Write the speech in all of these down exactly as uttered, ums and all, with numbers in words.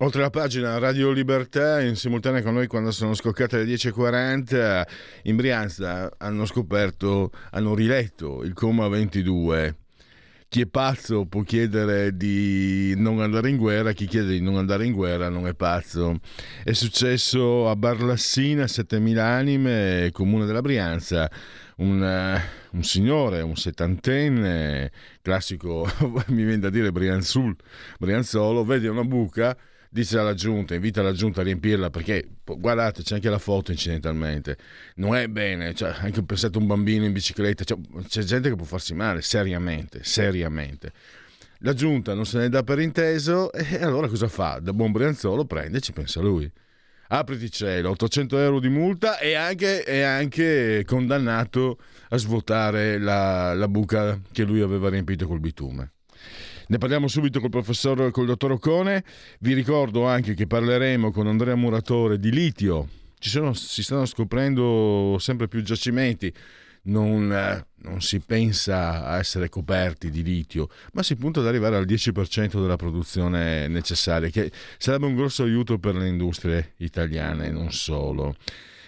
Oltre la pagina Radio Libertà, in simultanea con noi quando sono scoccate le dieci e quaranta, in Brianza hanno scoperto, hanno riletto il comma ventidue. Chi è pazzo può chiedere di non andare in guerra, chi chiede di non andare in guerra non è pazzo. È successo a Barlassina, settemila anime, comune della Brianza. Un, un signore, un settantenne, classico, mi viene da dire brianzul, brianzolo, vede una buca, dice alla giunta, invita la giunta a riempirla, perché guardate, c'è anche la foto incidentalmente, non è bene, cioè, anche pensate un bambino in bicicletta, cioè, c'è gente che può farsi male, seriamente, seriamente. La giunta non se ne dà per inteso e allora cosa fa? Da buon brianzolo prende e ci pensa lui. Apriti cielo, ottocento euro di multa e anche, è anche condannato a svuotare la, la buca che lui aveva riempito col bitume. Ne parliamo subito col professor, col dottor Ocone. Vi ricordo anche che parleremo con Andrea Muratore di litio. Ci sono, si stanno scoprendo sempre più giacimenti. Non, eh, non si pensa a essere coperti di litio, ma si punta ad arrivare al dieci per cento della produzione necessaria, che sarebbe un grosso aiuto per le industrie italiane e non solo.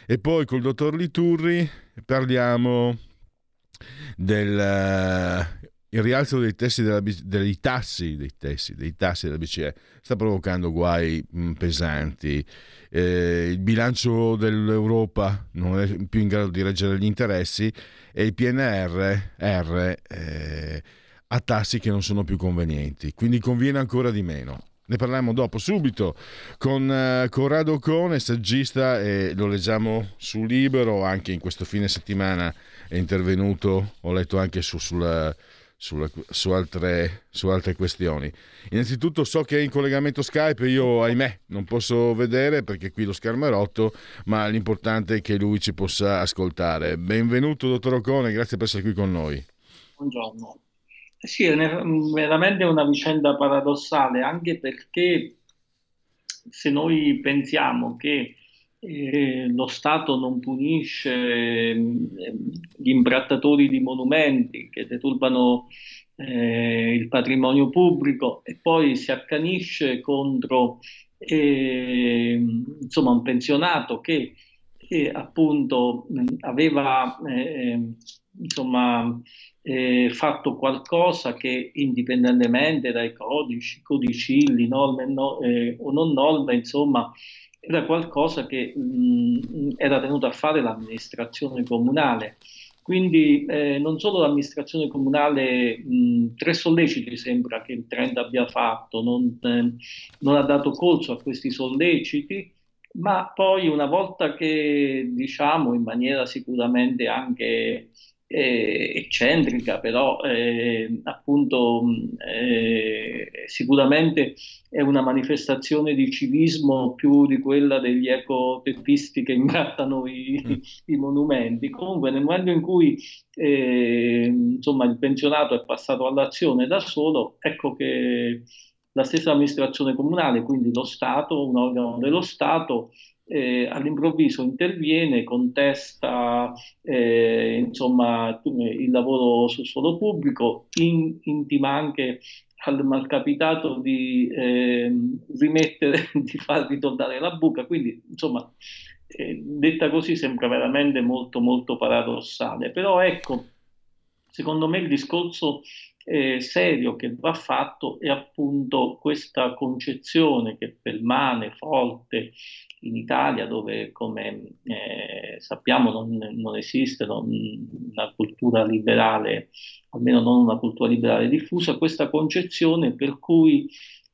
E poi col dottor Liturri parliamo del... Eh, il rialzo dei tassi della, dei tassi, dei tassi, dei tassi della B C E sta provocando guai pesanti. Eh, il bilancio dell'Europa non è più in grado di reggere gli interessi e il P N R R eh, ha tassi che non sono più convenienti, quindi conviene ancora di meno. Ne parliamo dopo, subito, con uh, Corrado Ocone, saggista, e lo leggiamo su Libero, anche in questo fine settimana è intervenuto, ho letto anche su sulla... Sulla, su, altre, su altre questioni. Innanzitutto so che è in collegamento Skype, io ahimè non posso vedere perché qui lo schermo è rotto, ma l'importante è che lui ci possa ascoltare. Benvenuto dottor Ocone, grazie per essere qui con noi. Buongiorno. Sì, è veramente una vicenda paradossale, anche perché se noi pensiamo che Eh, lo Stato non punisce eh, gli imbrattatori di monumenti che deturbano eh, il patrimonio pubblico e poi si accanisce contro eh, insomma, un pensionato che, che appunto aveva eh, insomma, eh, fatto qualcosa che indipendentemente dai codici, codicilli, norme no, eh, o non norme, insomma, era qualcosa che mh, era tenuto a fare l'amministrazione comunale. Quindi eh, non solo l'amministrazione comunale, mh, tre solleciti sembra che il Trenta abbia fatto, non, eh, non ha dato corso a questi solleciti, ma poi una volta che, diciamo, in maniera sicuramente anche eh, eccentrica, però eh, appunto eh, sicuramente è una manifestazione di civismo più di quella degli ecoteppisti che imbrattano i, mm. i monumenti. Comunque nel momento in cui eh, insomma, il pensionato è passato all'azione da solo, ecco che la stessa amministrazione comunale, quindi lo Stato, un organo dello Stato, Eh, all'improvviso interviene, contesta eh, insomma, il lavoro sul suolo pubblico, in, intima anche al malcapitato di eh, rimettere, di far ritornare la buca. Quindi insomma, eh, detta così sembra veramente molto molto paradossale, però ecco, secondo me il discorso eh, serio che va fatto è appunto questa concezione che permane forte in Italia, dove, come eh, sappiamo, non, non esiste non, una cultura liberale, almeno non una cultura liberale diffusa, questa concezione per cui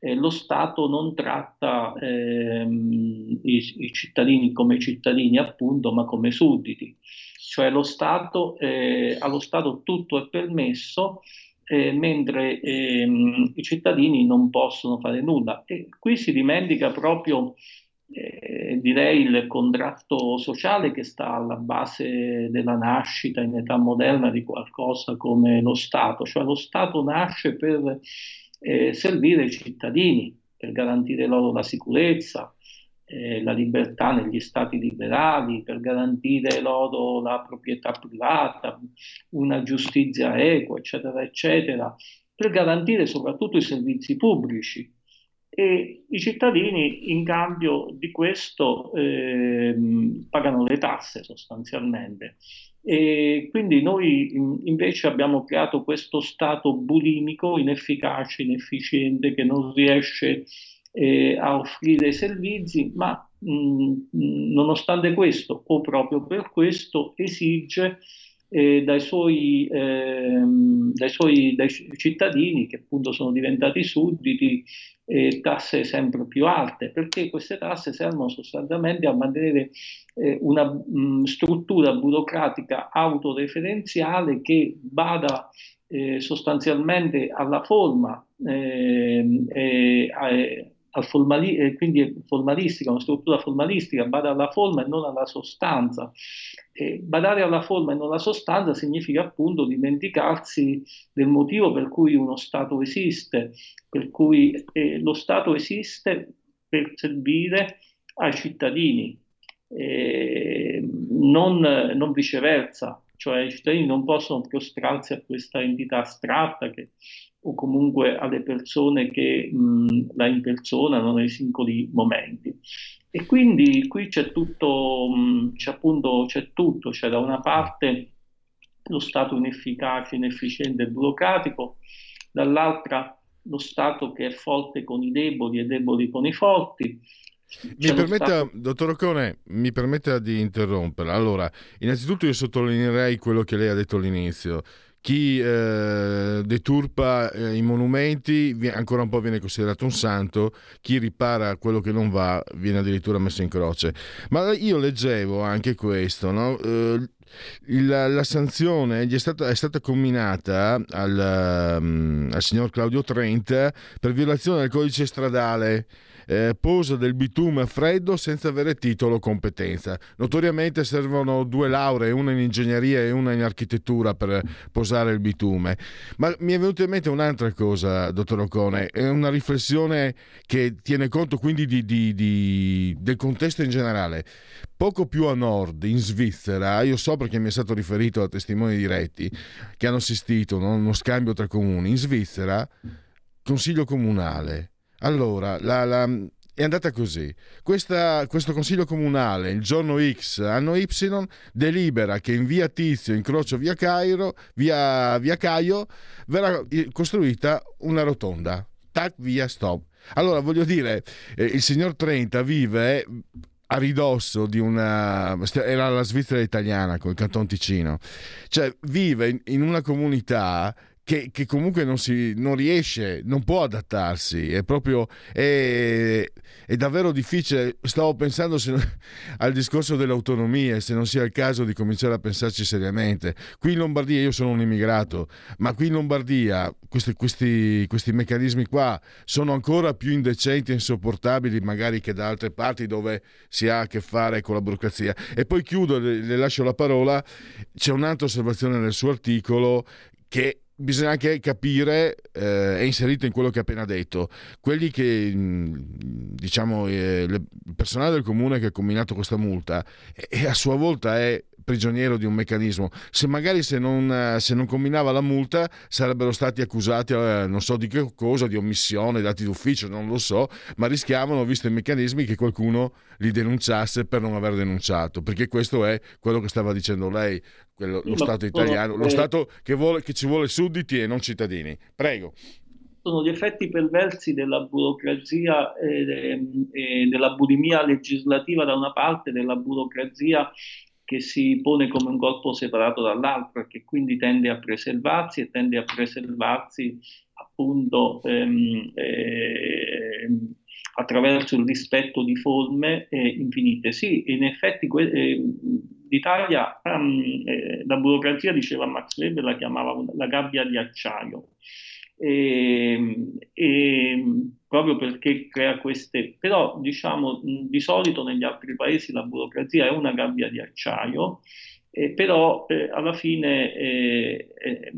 eh, lo Stato non tratta ehm, i, i cittadini come cittadini, appunto, ma come sudditi. Cioè lo Stato, eh, allo Stato tutto è permesso, eh, mentre ehm, i cittadini non possono fare nulla. E qui si dimentica proprio, eh, direi, il contratto sociale che sta alla base della nascita in età moderna di qualcosa come lo Stato. Cioè lo Stato nasce per eh, servire i cittadini, per garantire loro la sicurezza, la libertà negli stati liberali, per garantire loro la proprietà privata, una giustizia equa, eccetera, eccetera, per garantire soprattutto i servizi pubblici. E i cittadini in cambio di questo eh, pagano le tasse sostanzialmente. E quindi noi invece abbiamo creato questo stato bulimico, inefficace, inefficiente, che non riesce Eh, a offrire servizi, ma mh, nonostante questo, o proprio per questo, esige eh, dai suoi, eh, dai suoi dai cittadini, che appunto sono diventati sudditi, eh, tasse sempre più alte, perché queste tasse servono sostanzialmente a mantenere eh, una mh, struttura burocratica autoreferenziale che bada eh, sostanzialmente alla forma, eh, eh, eh, Al formali- eh, quindi formalistica, una struttura formalistica, bada alla forma e non alla sostanza. Eh, badare alla forma e non alla sostanza significa appunto dimenticarsi del motivo per cui uno Stato esiste, per cui eh, lo Stato esiste per servire ai cittadini, eh, non, non viceversa. Cioè i cittadini non possono prostrarsi a questa entità astratta che, o comunque alle persone che mh, la impersonano nei singoli momenti. E quindi qui c'è tutto, mh, c'è appunto c'è tutto, c'è da una parte lo Stato inefficace, inefficiente e burocratico, dall'altra lo Stato che è forte con i deboli e deboli con i forti. Mi permetta, dottor Ocone, mi permetta di interromperla. Allora, innanzitutto io sottolineerei quello che lei ha detto all'inizio. Chi eh, deturpa eh, i monumenti ancora un po' viene considerato un santo, chi ripara quello che non va viene addirittura messo in croce. Ma io leggevo anche questo, no? Eh, la, la sanzione gli è stata, è stata comminata al, um, al signor Claudio Trenta per violazione del codice stradale. Eh, posa del bitume a freddo senza avere titolo o competenza. Notoriamente servono due lauree, una in ingegneria e una in architettura per posare il bitume. Ma mi è venuta in mente un'altra cosa, dottor Ocone, è una riflessione che tiene conto quindi di, di, di, del contesto in generale. Poco più a nord, in Svizzera, io so perché mi è stato riferito da testimoni diretti che hanno assistito, no? Uno scambio tra comuni. In Svizzera, consiglio comunale. Allora, la, la, è andata così. Questa, questo Consiglio Comunale, il giorno X, anno Y, delibera che in via Tizio, incrocio via Cairo, via, via Caio, verrà costruita una rotonda. Tac, via, stop. Allora, voglio dire, eh, il signor Trenta vive a ridosso di una... era la Svizzera italiana, col Canton Ticino. Cioè, vive in, in una comunità... Che, che comunque non si non riesce, non può adattarsi, è proprio è, è davvero difficile. Stavo pensando se, al discorso dell'autonomia, se non sia il caso di cominciare a pensarci seriamente. Qui in Lombardia, io sono un immigrato, ma qui in Lombardia questi, questi, questi meccanismi qua sono ancora più indecenti e insopportabili magari che da altre parti dove si ha a che fare con la burocrazia. E poi chiudo, le, le lascio la parola, c'è un'altra osservazione nel suo articolo che bisogna anche capire, eh, è inserito in quello che ha appena detto, quelli che, diciamo, eh, le, il personale del comune che ha comminato questa multa e, e a sua volta è prigioniero di un meccanismo. Se magari se non, se non comminava la multa sarebbero stati accusati, eh, non so di che cosa, di omissione, dati d'ufficio, non lo so, ma rischiavano, visto i meccanismi, che qualcuno li denunciasse per non aver denunciato, perché questo è quello che stava dicendo lei, quello, lo Stato italiano, lo Stato che, vuole, che ci vuole sudditi e non cittadini. Prego. Sono gli effetti perversi della burocrazia, eh, eh, della bulimia legislativa da una parte, della burocrazia che si pone come un corpo separato dall'altro, che quindi tende a preservarsi e tende a preservarsi appunto ehm, ehm, attraverso il rispetto di forme eh, infinite. Sì, in effetti que- eh, l'Italia, ehm, eh, la burocrazia, diceva Max Weber, la chiamava la gabbia di acciaio, e, e, proprio perché crea queste, però diciamo di solito negli altri paesi la burocrazia è una gabbia di acciaio, eh, però eh, alla fine eh, eh,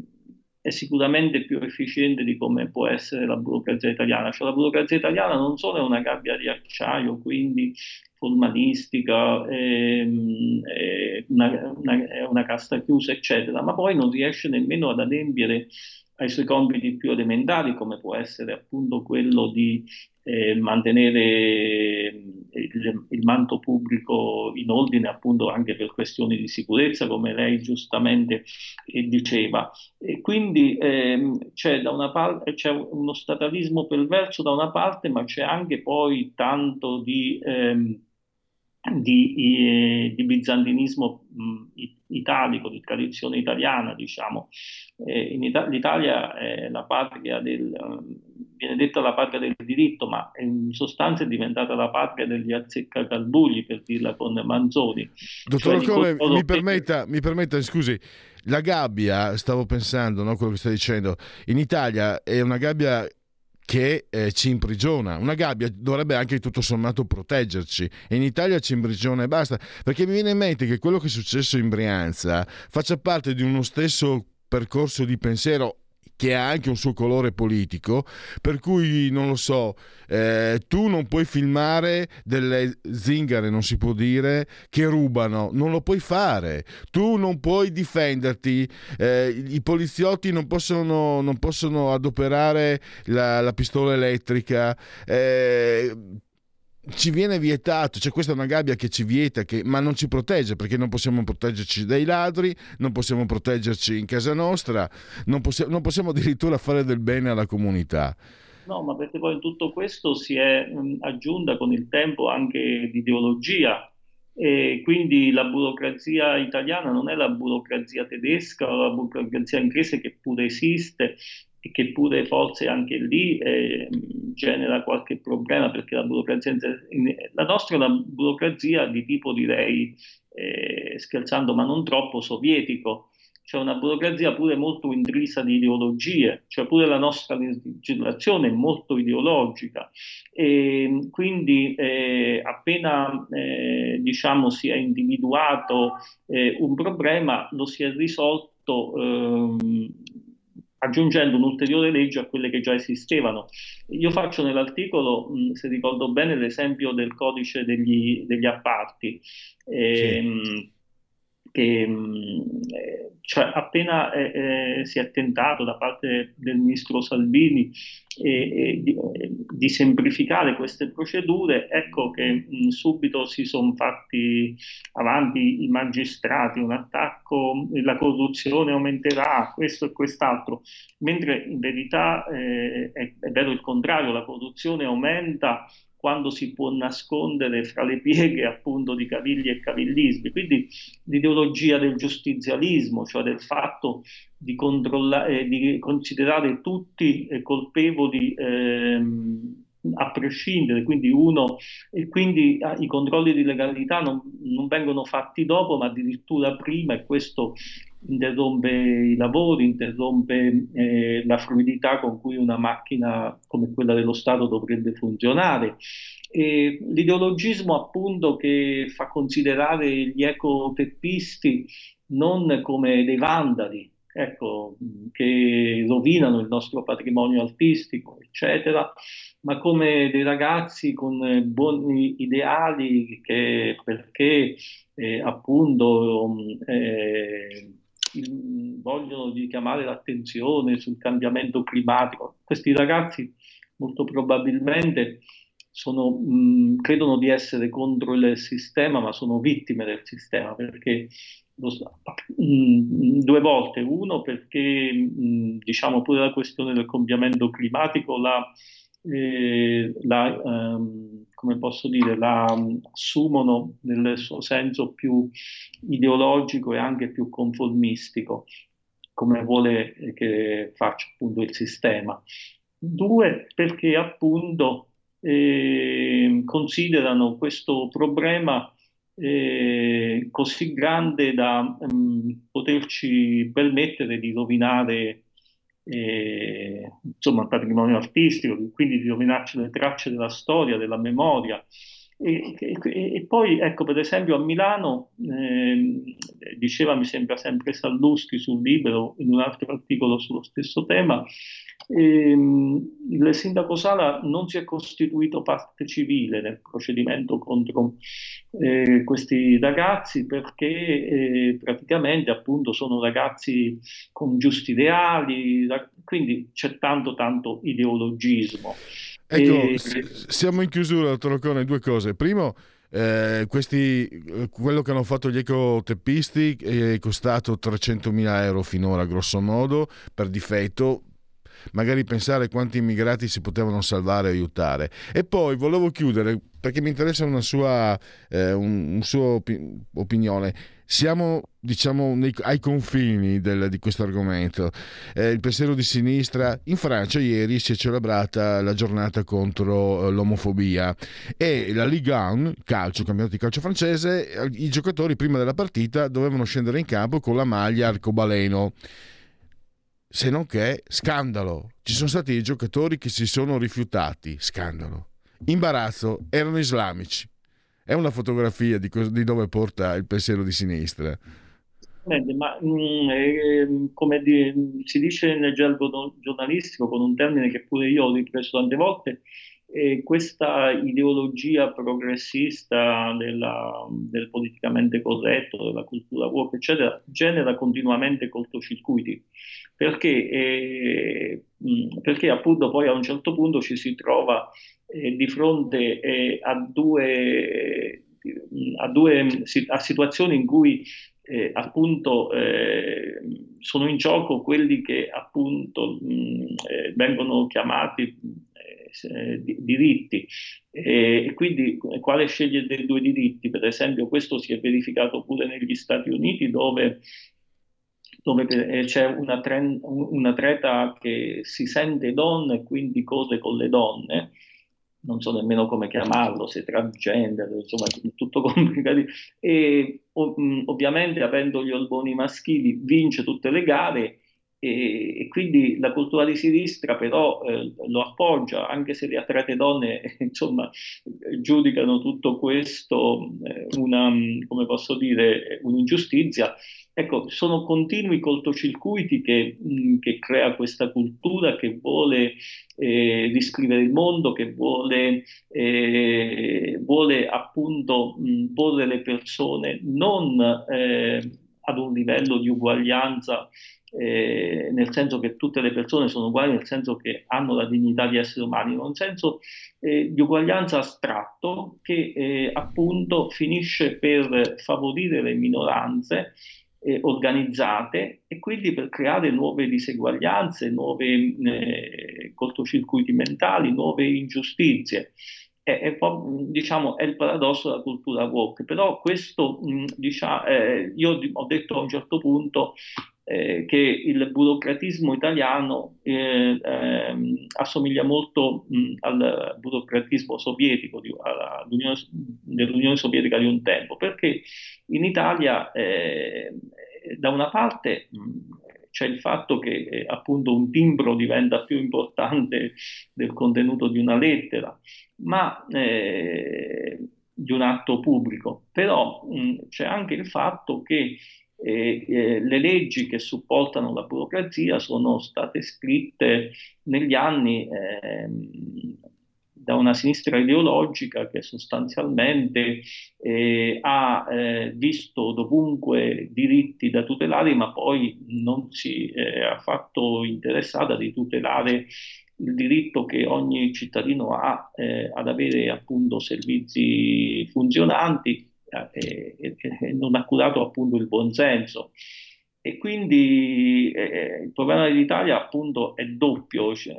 è sicuramente più efficiente di come può essere la burocrazia italiana. Cioè la burocrazia italiana non solo è una gabbia di acciaio, quindi formalistica, ehm, eh, una, una, è una casta chiusa, eccetera, ma poi non riesce nemmeno ad adempiere ai suoi compiti più elementari, come può essere appunto quello di eh, mantenere il, il manto pubblico in ordine, appunto anche per questioni di sicurezza, come lei giustamente eh, diceva. E quindi eh, c'è, da una parte, c'è uno statalismo perverso da una parte, ma c'è anche poi tanto di, eh, di, eh, di bizantinismo mh, italico, di tradizione italiana, diciamo. Eh, in Ita- L'Italia è la patria del, viene detta la patria del diritto, ma in sostanza è diventata la patria degli azzeccagarbugli, per dirla con Manzoni. Dottor Ocone, cioè, mi, che... permetta, mi permetta, scusi, la gabbia, stavo pensando, no, quello che stai dicendo, in Italia è una gabbia che eh, ci imprigiona, una gabbia dovrebbe anche tutto sommato proteggerci, e in Italia ci imprigiona e basta, perché mi viene in mente che quello che è successo in Brianza faccia parte di uno stesso percorso di pensiero che ha anche un suo colore politico, per cui non lo so, eh, tu non puoi filmare delle zingare, non si può dire, che rubano, non lo puoi fare, tu non puoi difenderti, eh, i poliziotti non possono, non possono adoperare la, la pistola elettrica, eh, ci viene vietato, cioè questa è una gabbia che ci vieta, che, ma non ci protegge, perché non possiamo proteggerci dai ladri, non possiamo proteggerci in casa nostra, non, possi- non possiamo addirittura fare del bene alla comunità. No, ma perché poi in tutto questo si è mh, aggiunta con il tempo anche l'ideologia, e quindi la burocrazia italiana non è la burocrazia tedesca o la burocrazia inglese, che pure esiste, e che pure forse anche lì eh, genera qualche problema, perché la burocrazia, la nostra è una burocrazia di tipo, direi, eh, scherzando ma non troppo, sovietico, cioè una burocrazia pure molto intrisa di ideologie, cioè pure la nostra legislazione è molto ideologica, e quindi eh, appena eh, diciamo si è individuato eh, un problema, lo si è risolto eh, aggiungendo un'ulteriore legge a quelle che già esistevano. Io faccio nell'articolo, se ricordo bene, l'esempio del codice degli, degli apparti, ehm, sì. che cioè, appena eh, si è tentato da parte del ministro Salvini eh, di, eh, di semplificare queste procedure, ecco che mh, subito si sono fatti avanti i magistrati, un attacco, la corruzione aumenterà, questo e quest'altro, mentre in verità eh, è, è vero il contrario, la corruzione aumenta quando si può nascondere fra le pieghe appunto di cavilli e cavillismi. Quindi l'ideologia del giustizialismo, cioè del fatto di, controllare, di considerare tutti colpevoli ehm, a prescindere, quindi uno, e quindi ah, i controlli di legalità non, non vengono fatti dopo, ma addirittura prima, e questo interrompe i lavori, interrompe eh, la fluidità con cui una macchina come quella dello Stato dovrebbe funzionare. E l'ideologismo appunto che fa considerare gli ecoteppisti non come dei vandali, ecco, che rovinano il nostro patrimonio artistico, eccetera, ma come dei ragazzi con buoni ideali che perché eh, appunto eh, vogliono richiamare l'attenzione sul cambiamento climatico. Questi ragazzi molto probabilmente sono, mh, credono di essere contro il sistema, ma sono vittime del sistema, perché lo so, mh, due volte, uno perché mh, diciamo pure la questione del cambiamento climatico la, eh, la ehm, come posso dire, la assumono nel suo senso più ideologico e anche più conformistico, come vuole che faccia appunto il sistema. Due, perché appunto eh, considerano questo problema eh, così grande da mh, poterci permettere di rovinare eh, insomma il patrimonio artistico, quindi di rovinarci le tracce della storia, della memoria. E, e, e poi ecco, per esempio a Milano eh, diceva, mi sembra sempre Sallusti sul Libero in un altro articolo sullo stesso tema, ehm, il sindaco Sala non si è costituito parte civile nel procedimento contro eh, questi ragazzi perché eh, praticamente appunto sono ragazzi con giusti ideali, quindi c'è tanto tanto ideologismo. Ecco, siamo in chiusura, dottor Ocone, due cose. Primo, eh, questi, quello che hanno fatto gli ecoteppisti è costato trecentomila euro finora, grosso modo, per difetto. Magari pensare quanti immigrati si potevano salvare e aiutare. E poi volevo chiudere, perché mi interessa una sua, eh, un, un suo opi- opinione. Siamo, diciamo, nei, ai confini del, di questo argomento. Eh, il pensiero di sinistra. In Francia ieri si è celebrata la giornata contro eh, l'omofobia e la Ligue uno, calcio, campionato di calcio francese, eh, i giocatori prima della partita dovevano scendere in campo con la maglia arcobaleno. Se non che, scandalo, ci sono stati i giocatori che si sono rifiutati, scandalo, imbarazzo, erano islamici. È una fotografia di, co- di dove porta il pensiero di sinistra. Ma mh, come di, si dice nel gergo giornalistico, con un termine che pure io ho ripreso tante volte, eh, questa ideologia progressista della, del politicamente corretto, della cultura woke, eccetera, genera continuamente cortocircuiti. Perché, eh, perché appunto poi a un certo punto ci si trova eh, di fronte eh, a due, a due a situazioni in cui eh, appunto eh, sono in gioco quelli che appunto mh, eh, vengono chiamati eh, diritti e quindi quale sceglie dei due diritti? Per esempio questo si è verificato pure negli Stati Uniti dove dove c'è una, tren- una treta che si sente donna e quindi cose con le donne, non so nemmeno come chiamarlo, se transgender, insomma tutto complicato, e ov- ovviamente avendo gli ormoni maschili vince tutte le gare e, e quindi la cultura di sinistra però eh, lo appoggia, anche se le atrate donne insomma giudicano tutto questo eh, una, come posso dire, un'ingiustizia. Ecco, sono continui cortocircuiti che, che crea questa cultura che vuole eh, riscrivere il mondo, che vuole, eh, vuole appunto mh, porre le persone non eh, ad un livello di uguaglianza, eh, nel senso che tutte le persone sono uguali, nel senso che hanno la dignità di esseri umani, ma un senso eh, di uguaglianza astratto che eh, appunto finisce per favorire le minoranze organizzate e quindi per creare nuove diseguaglianze, nuovi eh, cortocircuiti mentali, nuove ingiustizie. È, è, diciamo, è il paradosso della cultura woke, però questo mh, diciamo, eh, io ho detto a un certo punto eh, che il burocratismo italiano eh, eh, assomiglia molto mh, al burocratismo sovietico di, alla, all'Unione, dell'Unione Sovietica di un tempo, perché in Italia eh, da una parte mh, c'è il fatto che eh, appunto un timbro diventa più importante del contenuto di una lettera, ma eh, di un atto pubblico, però mh, c'è anche il fatto che eh, eh, le leggi che supportano la burocrazia sono state scritte negli anni eh, da una sinistra ideologica che sostanzialmente eh, ha eh, visto dovunque diritti da tutelare, ma poi non si è affatto interessata di tutelare il diritto che ogni cittadino ha eh, ad avere appunto servizi funzionanti eh, e, e non ha curato appunto il buonsenso. E quindi eh, il problema dell'Italia appunto è doppio, cioè,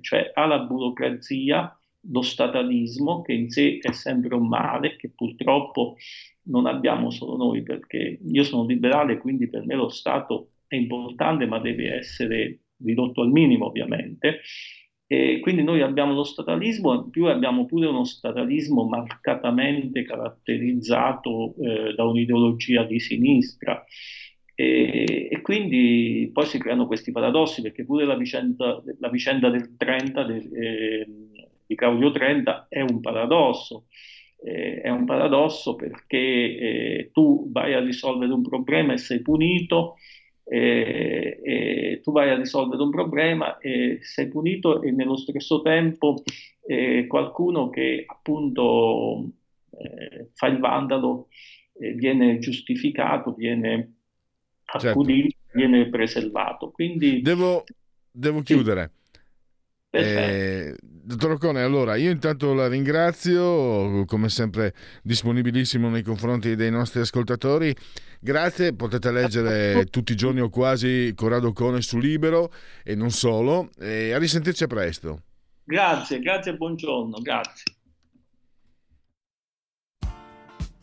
cioè ha la burocrazia, lo statalismo che in sé è sempre un male che purtroppo non abbiamo solo noi, perché io sono liberale, quindi per me lo Stato è importante, ma deve essere ridotto al minimo ovviamente. E quindi noi abbiamo lo statalismo, in più abbiamo pure uno statalismo marcatamente caratterizzato eh, da un'ideologia di sinistra. E, e quindi poi si creano questi paradossi, perché pure la vicenda, la vicenda del Trenta, del, eh, di Claudio Trenta, è un paradosso. Eh, è un paradosso perché eh, tu vai a risolvere un problema e sei punito, eh, eh, tu vai a risolvere un problema e sei punito, e nello stesso tempo eh, qualcuno che appunto eh, fa il vandalo eh, viene giustificato, viene accudito, certo, viene preservato. Quindi devo, devo chiudere. Sì. Eh, dottor Ocone, allora io intanto la ringrazio, come sempre disponibilissimo nei confronti dei nostri ascoltatori, grazie. Potete leggere tutti i giorni o quasi Corrado Ocone su Libero e non solo, e a risentirci presto. Grazie, grazie e buongiorno, grazie.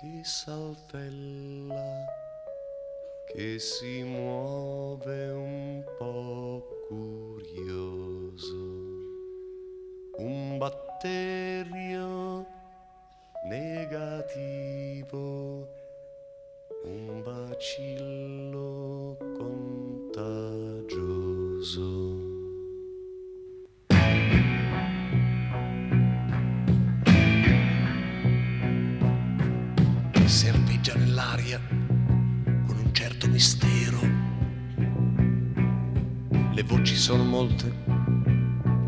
che saltella, che si muove un po' curioso, un batterio negativo, un bacillo contagioso. Serpeggia nell'aria con un certo mistero. Le voci sono molte,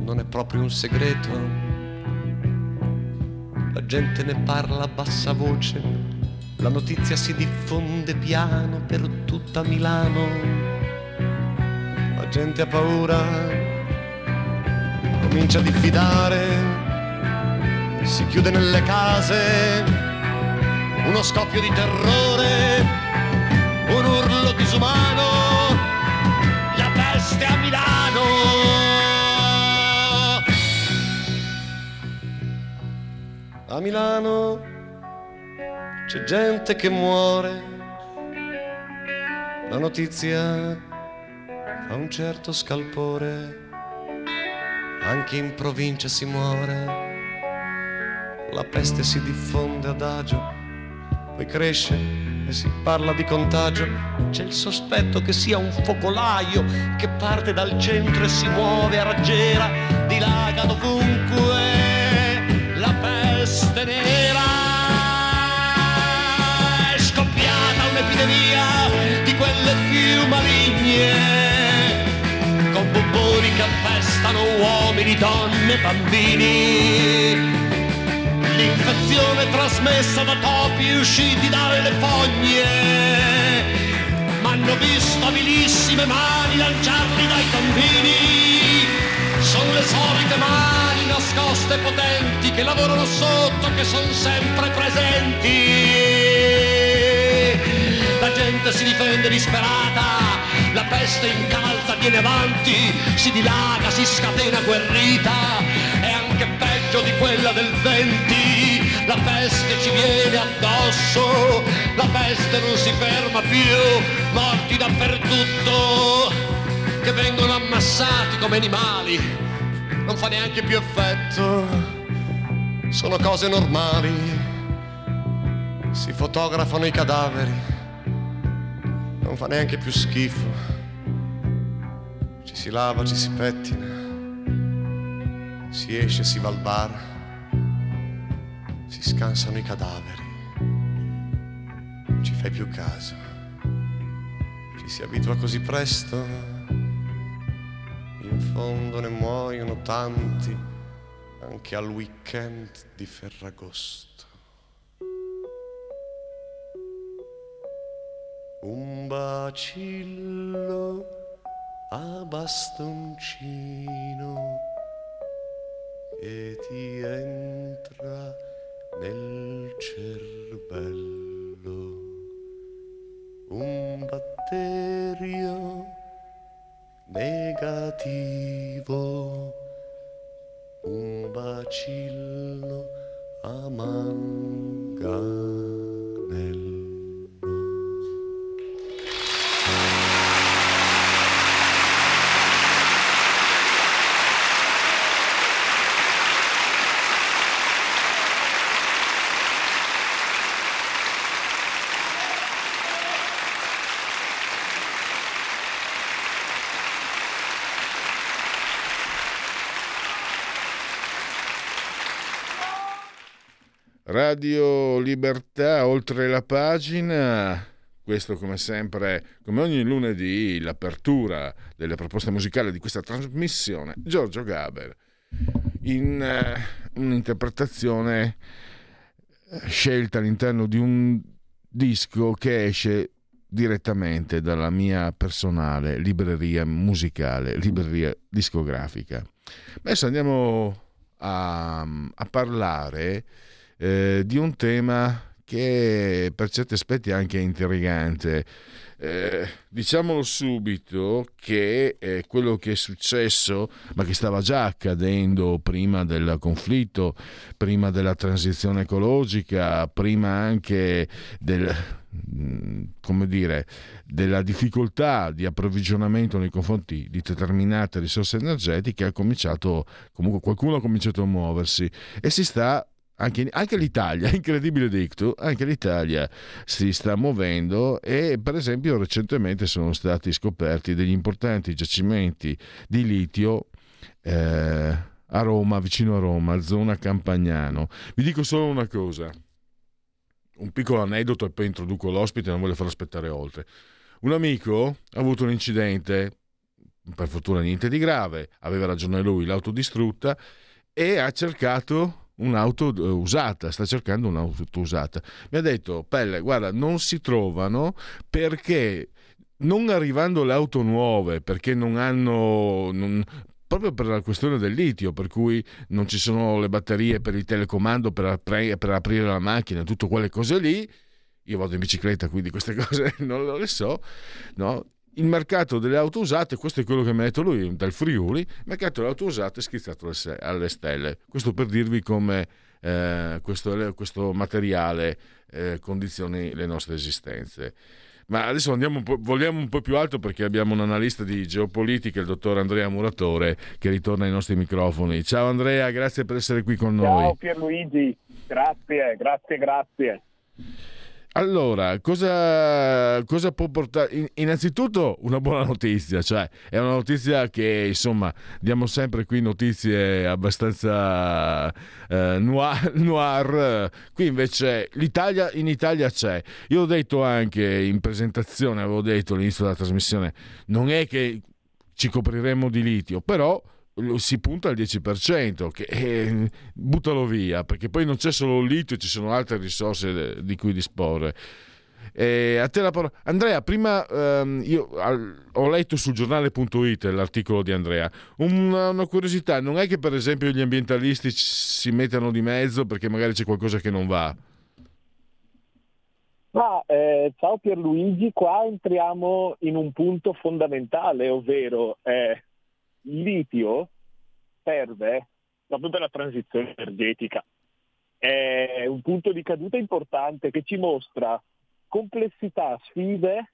non è proprio un segreto. La gente ne parla a bassa voce, la notizia si diffonde piano per tutta Milano. La gente ha paura, comincia a diffidare, si chiude nelle case. Uno scoppio di terrore, un urlo disumano, la peste a Milano. A Milano c'è gente che muore, la notizia fa un certo scalpore, anche in provincia si muore, la peste si diffonde adagio. Poi cresce e si parla di contagio, c'è il sospetto che sia un focolaio che parte dal centro e si muove a raggiera, dilaga dovunque la peste nera. È scoppiata un'epidemia di quelle più maligne, con bubboni che appestano uomini, donne e bambini. L'infezione trasmessa da topi usciti dalle fogne, m'hanno visto abilissime mani lanciarli dai bambini. Sono le solite mani nascoste e potenti che lavorano sotto, che sono sempre presenti. La gente si difende disperata, la peste incalza, viene avanti, si dilaga, si scatena guerrita. È anche peggio di quella del venti, la peste ci viene addosso, la peste non si ferma più, morti dappertutto, che vengono ammassati come animali, non fa neanche più effetto, sono cose normali, si fotografano i cadaveri, non fa neanche più schifo, ci si lava, ci si pettina, si esce, si va al bar, si scansano i cadaveri, non ci fai più caso, ci si abitua così presto, in fondo ne muoiono tanti anche al weekend di Ferragosto. Un bacillo a bastoncino che ti entra nel cervello, un batterio negativo, un bacillo a manganello. Radio Libertà, oltre la pagina, questo come sempre, come ogni lunedì, l'apertura della proposta musicale di questa trasmissione, Giorgio Gaber, in uh, un'interpretazione scelta all'interno di un disco che esce direttamente dalla mia personale libreria musicale, libreria discografica. Adesso andiamo a, a parlare Eh, di un tema che per certi aspetti è anche intrigante. Eh, diciamolo subito che eh, quello che è successo, ma che stava già accadendo prima del conflitto, prima della transizione ecologica, prima anche del, come dire, della difficoltà di approvvigionamento nei confronti di determinate risorse energetiche, ha cominciato, comunque qualcuno ha cominciato a muoversi e si sta Anche, anche l'Italia, incredibile dictu, anche l'Italia si sta muovendo e per esempio recentemente sono stati scoperti degli importanti giacimenti di litio eh, a Roma, vicino a Roma, zona Campagnano. Vi dico solo una cosa, un piccolo aneddoto e poi introduco l'ospite, non voglio far aspettare oltre. Un amico ha avuto un incidente, per fortuna niente di grave, aveva ragione lui, l'auto distrutta, e ha cercato un'auto usata, sta cercando un'auto usata. Mi ha detto, Pelle, guarda, non si trovano perché non arrivando le auto nuove, perché non hanno... Non, proprio per la questione del litio, per cui non ci sono le batterie per il telecomando, per, apri- per aprire la macchina, tutte quelle cose lì. Io vado in bicicletta, quindi queste cose non le so, no? Il mercato delle auto usate, questo è quello che mi ha detto lui dal Friuli, il mercato delle auto usate è schizzato alle stelle. Questo per dirvi come eh, questo, questo materiale eh, condizioni le nostre esistenze. Ma adesso andiamo un po', vogliamo un po' più alto perché abbiamo un analista di geopolitica, il dottor Andrea Muratore, che ritorna ai nostri microfoni. Ciao Andrea, grazie per essere qui con Ciao, noi. Ciao Pierluigi, grazie, grazie, grazie. Allora, cosa, cosa può portare? Innanzitutto una buona notizia, cioè è una notizia che insomma diamo sempre qui notizie abbastanza eh, noir, noir, qui invece l'Italia in Italia c'è. Io ho detto anche in presentazione, avevo detto all'inizio della trasmissione, non è che ci copriremo di litio, però si punta al dieci per cento, che eh, buttalo via, perché poi non c'è solo il litio, ci sono altre risorse di cui disporre. E a te la parola, Andrea. Prima ehm, io al, ho letto sul giornale punto it l'articolo di Andrea. Una, una curiosità: non è che per esempio gli ambientalisti si mettano di mezzo perché magari c'è qualcosa che non va? Ma eh, ciao Pierluigi, qua entriamo in un punto fondamentale, ovvero eh... il litio serve proprio per la transizione energetica. È un punto di caduta importante che ci mostra complessità, sfide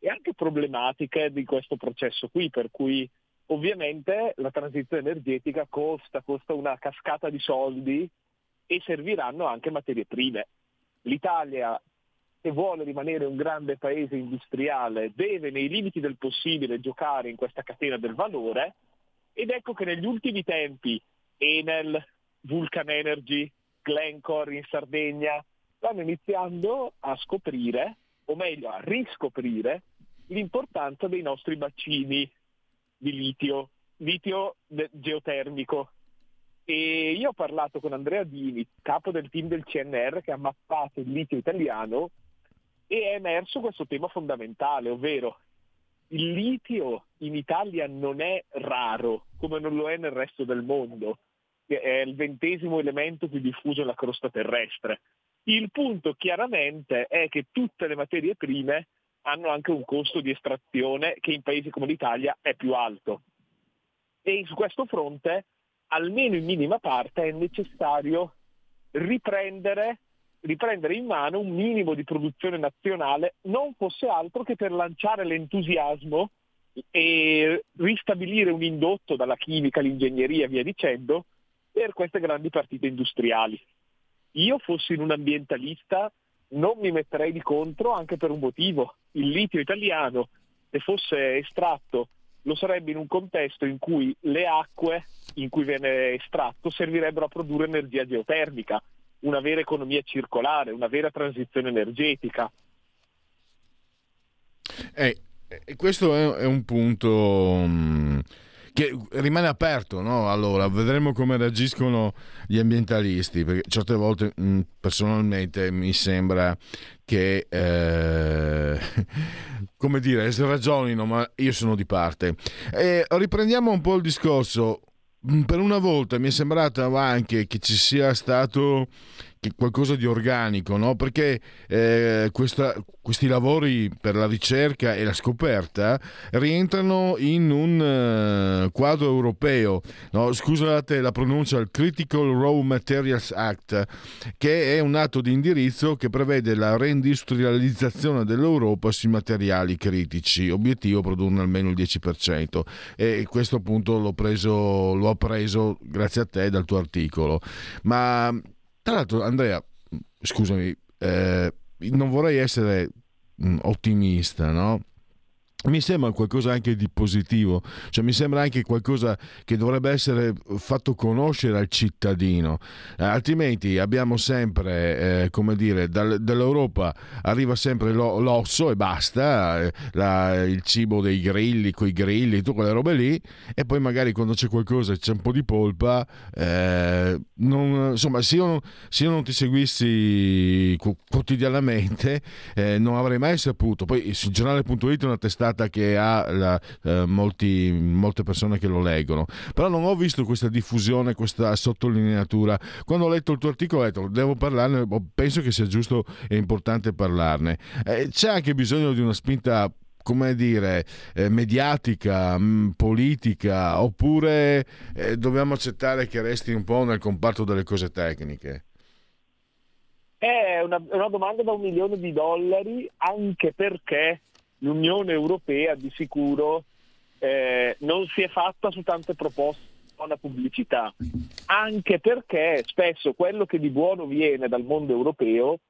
e anche problematiche di questo processo qui, per cui ovviamente la transizione energetica costa, costa una cascata di soldi e serviranno anche materie prime. L'Italia se vuole rimanere un grande paese industriale, deve nei limiti del possibile giocare in questa catena del valore, ed ecco che negli ultimi tempi Enel, Vulcan Energy, Glencore in Sardegna stanno iniziando a scoprire, o meglio a riscoprire, l'importanza dei nostri bacini di litio, litio de- geotermico. E io ho parlato con Andrea Dini, capo del team del C N R che ha mappato il litio italiano, e è emerso questo tema fondamentale, ovvero il litio in Italia non è raro, come non lo è nel resto del mondo, che è il ventesimo elemento più diffuso nella crosta terrestre. Il punto chiaramente è che tutte le materie prime hanno anche un costo di estrazione che in paesi come l'Italia è più alto, e su questo fronte, almeno in minima parte, è necessario riprendere, riprendere in mano un minimo di produzione nazionale, non fosse altro che per lanciare l'entusiasmo e ristabilire un indotto dalla chimica all'ingegneria e via dicendo per queste grandi partite industriali. Io fossi un ambientalista non mi metterei di contro anche per un motivo: il litio italiano, se fosse estratto, lo sarebbe in un contesto in cui le acque in cui viene estratto servirebbero a produrre energia geotermica, una vera economia circolare, una vera transizione energetica. Eh, questo è un punto che rimane aperto, no? Allora, vedremo come reagiscono gli ambientalisti, perché certe volte mh, personalmente mi sembra che eh, come dire, ragionino, ma io sono di parte. E riprendiamo un po' il discorso. Per una volta mi è sembrata anche che ci sia stato qualcosa di organico, no? Perché eh, questa, questi lavori per la ricerca e la scoperta rientrano in un eh, quadro europeo, no? Scusate la pronuncia, il Critical Raw Materials Act, che è un atto di indirizzo che prevede la reindustrializzazione dell'Europa sui materiali critici, obiettivo produrne almeno il dieci per cento, e questo appunto l'ho preso, l'ho preso grazie a te dal tuo articolo. Ma tra l'altro, Andrea, scusami, eh, non vorrei essere ottimista, no? Mi sembra qualcosa anche di positivo, cioè mi sembra anche qualcosa che dovrebbe essere fatto conoscere al cittadino, eh, altrimenti abbiamo sempre, eh, come dire, dal, dall'Europa arriva sempre lo, l'osso e basta, eh, la, il cibo dei grilli, coi grilli, tutte quelle robe lì, e poi magari quando c'è qualcosa, c'è un po' di polpa, eh, non, insomma, se io, non, se io non ti seguissi quotidianamente eh, non avrei mai saputo. Poi sul giornale punto it è una testata che ha la, eh, molti, molte persone che lo leggono, però non ho visto questa diffusione, questa sottolineatura. Quando ho letto il tuo articolo ho detto devo parlarne, penso che sia giusto e importante parlarne. Eh, c'è anche bisogno di una spinta, come dire, eh, mediatica, mh, politica, oppure eh, dobbiamo accettare che resti un po' nel comparto delle cose tecniche? È una, una domanda da un milione di dollari, anche perché l'Unione Europea di sicuro eh, non si è fatta su tante proposte di buona pubblicità, anche perché spesso quello che di buono viene dal mondo europeo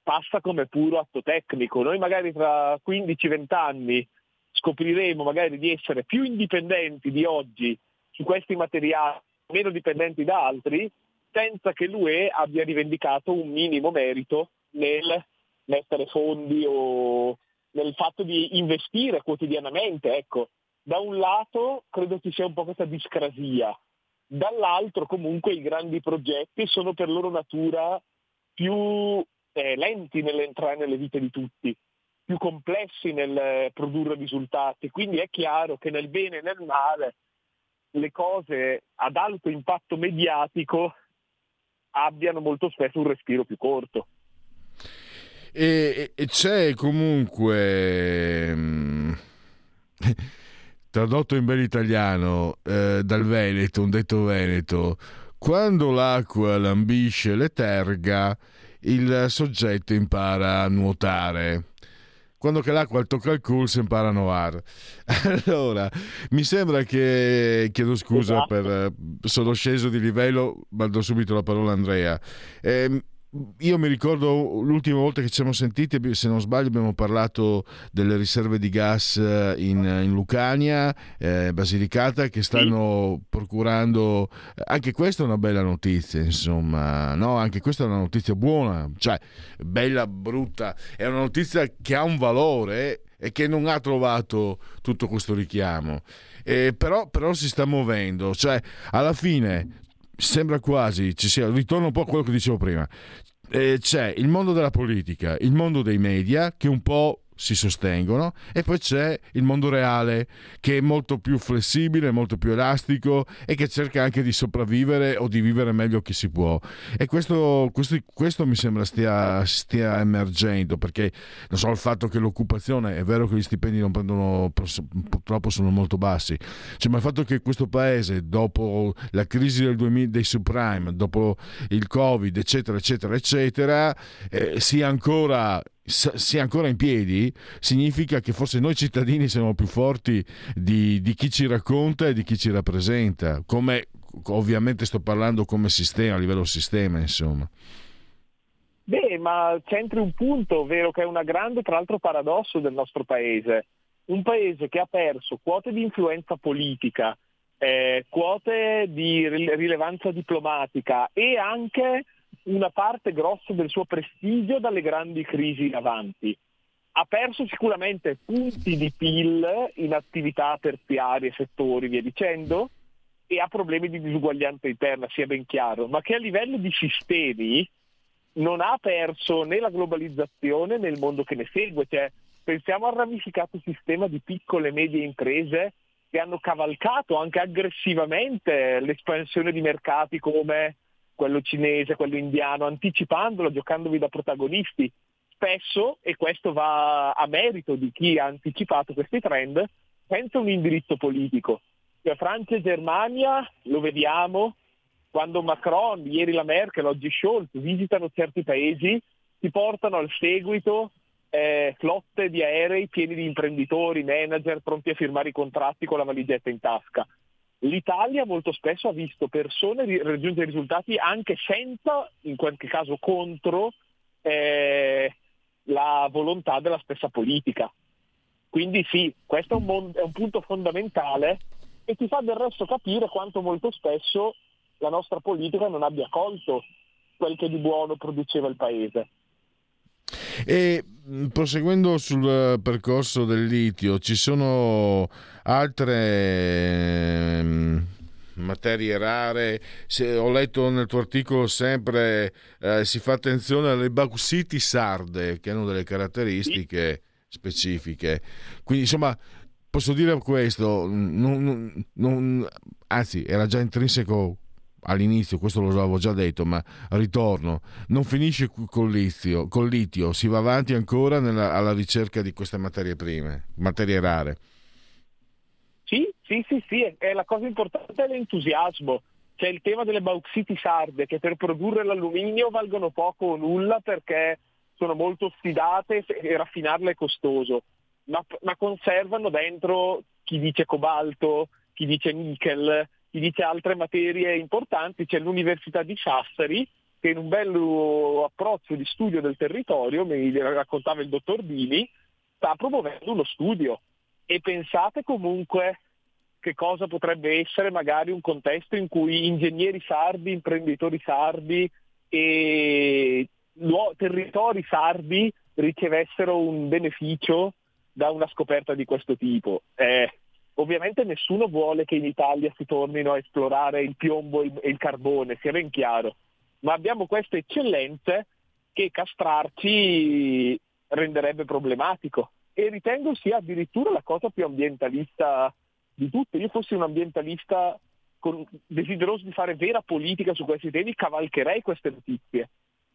passa come puro atto tecnico. Noi magari tra quindici venti anni scopriremo magari di essere più indipendenti di oggi su questi materiali, meno dipendenti da altri, senza che l'U E abbia rivendicato un minimo merito nel mettere fondi o nel fatto di investire quotidianamente. Ecco, da un lato credo ci sia un po' questa discrasia, dall'altro comunque i grandi progetti sono per loro natura più eh, lenti nell'entrare nelle vite di tutti, più complessi nel produrre risultati, quindi è chiaro che nel bene e nel male le cose ad alto impatto mediatico abbiano molto spesso un respiro più corto. E c'è comunque, tradotto in bel italiano eh, dal Veneto, un detto veneto: quando l'acqua lambisce le terga, il soggetto impara a nuotare. Quando che l'acqua tocca il culo si impara a nuotare. Allora, mi sembra che, chiedo scusa, esatto, per sono sceso di livello, ma do subito la parola a Andrea. Eh, Io mi ricordo l'ultima volta che ci siamo sentiti, se non sbaglio, abbiamo parlato delle riserve di gas in, in Lucania, eh, Basilicata, che stanno procurando. Anche questa è una bella notizia, insomma, no? Anche questa è una notizia buona, cioè bella, brutta, è una notizia che ha un valore e che non ha trovato tutto questo richiamo, eh, però, però si sta muovendo, cioè alla fine sembra quasi ci sia, ritorno un po' a quello che dicevo prima, eh, c'è il mondo della politica, il mondo dei media che un po' si sostengono, e poi c'è il mondo reale che è molto più flessibile, molto più elastico e che cerca anche di sopravvivere o di vivere meglio che si può, e questo, questo, questo mi sembra stia, stia emergendo, perché non so, il fatto che l'occupazione, è vero che gli stipendi non prendono, purtroppo sono molto bassi, cioè, ma il fatto che questo paese dopo la crisi del duemila, dei subprime, dopo il Covid eccetera eccetera eccetera, eh, sia ancora sia ancora in piedi, significa che forse noi cittadini siamo più forti di, di chi ci racconta e di chi ci rappresenta, come ovviamente sto parlando come sistema, a livello sistema, insomma. Beh, ma c'entri un punto, ovvero che è una grande, tra l'altro, paradosso del nostro paese, un paese che ha perso quote di influenza politica, eh, quote di rilevanza diplomatica e anche una parte grossa del suo prestigio dalle grandi crisi in avanti. Ha perso sicuramente punti di P I L in attività terziarie, settori, via dicendo, e ha problemi di disuguaglianza interna, sia ben chiaro, ma che a livello di sistemi non ha perso né la globalizzazione né il mondo che ne segue. Cioè, pensiamo al ramificato sistema di piccole e medie imprese che hanno cavalcato anche aggressivamente l'espansione di mercati come quello cinese, quello indiano, anticipandolo, giocandovi da protagonisti. Spesso, e questo va a merito di chi ha anticipato questi trend, senza un indirizzo politico. Cioè, Francia e Germania, lo vediamo, quando Macron, ieri la Merkel, oggi Scholz, visitano certi paesi, si portano al seguito eh, flotte di aerei pieni di imprenditori, manager, pronti a firmare i contratti con la valigetta in tasca. L'Italia molto spesso ha visto persone raggiungere risultati anche senza, in qualche caso contro, eh, la volontà della stessa politica. Quindi sì, questo è un, mon- è un punto fondamentale e ti fa del resto capire quanto molto spesso la nostra politica non abbia colto quel che di buono produceva il paese. E proseguendo sul percorso del litio, ci sono altre ehm, materie rare. Se, ho letto nel tuo articolo sempre eh, si fa attenzione alle bauxiti sarde, che hanno delle caratteristiche specifiche, quindi insomma posso dire questo, non, non, anzi era già intrinseco all'inizio, questo lo avevo già detto, ma ritorno, non finisce col litio, col litio si va avanti ancora nella, alla ricerca di queste materie prime, materie rare. Sì, sì, sì, sì, è la cosa importante è l'entusiasmo. C'è il tema delle bauxiti sarde, che per produrre l'alluminio valgono poco o nulla perché sono molto ossidate e raffinarle è costoso, ma, ma conservano dentro chi dice cobalto, chi dice nickel, chi dice altre materie importanti. C'è l'Università di Sassari che in un bello approccio di studio del territorio, mi raccontava il dottor Dini, sta promuovendo uno studio, e pensate comunque che cosa potrebbe essere magari un contesto in cui ingegneri sardi, imprenditori sardi e territori sardi ricevessero un beneficio da una scoperta di questo tipo. Eh, Ovviamente nessuno vuole che in Italia si tornino a esplorare il piombo e il carbone, sia ben chiaro, ma abbiamo queste eccellenze che castrarci renderebbe problematico, e ritengo sia addirittura la cosa più ambientalista di tutte. Io fossi un ambientalista con, desideroso di fare vera politica su questi temi, cavalcherei queste notizie.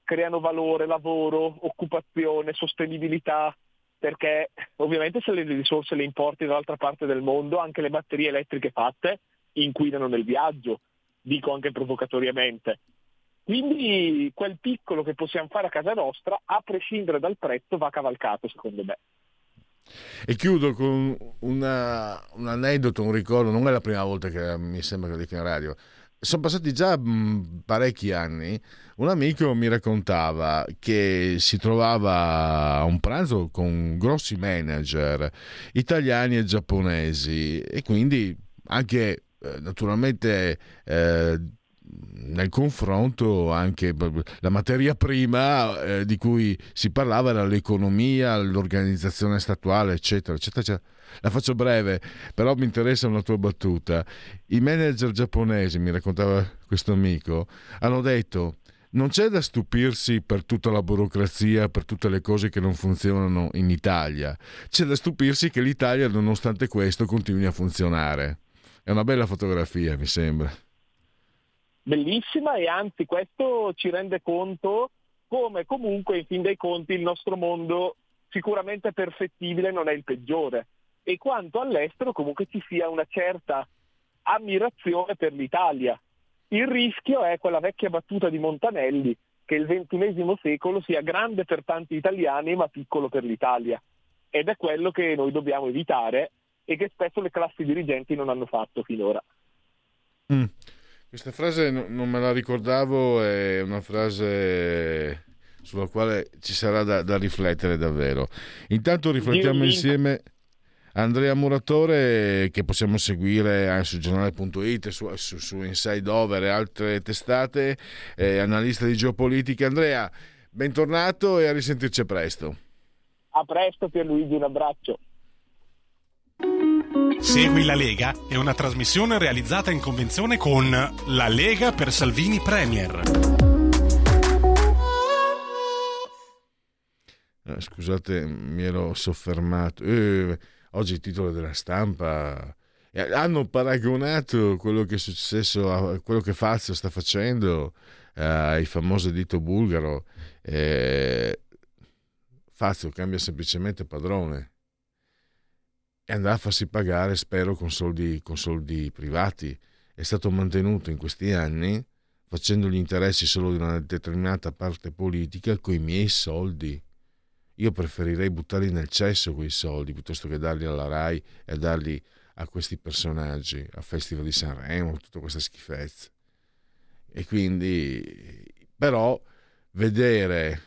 Creano valore, lavoro, occupazione, sostenibilità, perché ovviamente se le risorse le importi dall'altra parte del mondo, anche le batterie elettriche fatte inquinano nel viaggio, dico anche provocatoriamente. Quindi quel piccolo che possiamo fare a casa nostra, a prescindere dal prezzo, va cavalcato, secondo me. E chiudo con una, un aneddoto, un ricordo, non è la prima volta che mi sembra che lo dico in radio. sono passati già mh, parecchi anni. Un amico mi raccontava che si trovava a un pranzo con grossi manager italiani e giapponesi, e quindi anche eh, naturalmente eh, nel confronto anche la materia prima eh, di cui si parlava era l'economia, l'organizzazione statuale, eccetera, eccetera, eccetera. La faccio breve, però mi interessa una tua battuta. I manager giapponesi, mi raccontava questo amico, hanno detto: non c'è da stupirsi per tutta la burocrazia, per tutte le cose che non funzionano in Italia, c'è da stupirsi che l'Italia nonostante questo continui a funzionare. È una bella fotografia, mi sembra. Bellissima, e anzi questo ci rende conto come comunque in fin dei conti il nostro mondo, sicuramente perfettibile, non è il peggiore, e quanto all'estero comunque ci sia una certa ammirazione per l'Italia. Il rischio è quella vecchia battuta di Montanelli, che il ventunesimo secolo sia grande per tanti italiani ma piccolo per l'Italia, ed è quello che noi dobbiamo evitare e che spesso le classi dirigenti non hanno fatto finora. Mm. Questa frase non me la ricordavo, è una frase sulla quale ci sarà da, da riflettere davvero. Intanto riflettiamo insieme Andrea Muratore, che possiamo seguire su giornale punto it, su, su, su Inside Over e altre testate, eh, analista di geopolitica. Andrea, bentornato e a risentirci presto. A presto Pierluigi, un abbraccio. Segui la Lega è una trasmissione realizzata in convenzione con La Lega per Salvini Premier. Scusate, mi ero soffermato. Eh, oggi il titolo della stampa. Hanno paragonato quello che è successo a quello che Fazio sta facendo ai famosi dito bulgaro. Eh, Fazio cambia semplicemente padrone. E andrà a farsi pagare, spero, con soldi, con soldi privati. È stato mantenuto in questi anni, facendo gli interessi solo di una determinata parte politica, coi miei soldi. Io preferirei buttarli nel cesso quei soldi, piuttosto che darli alla Rai e darli a questi personaggi, a Festival di Sanremo, tutta questa schifezza. E quindi, però, vedere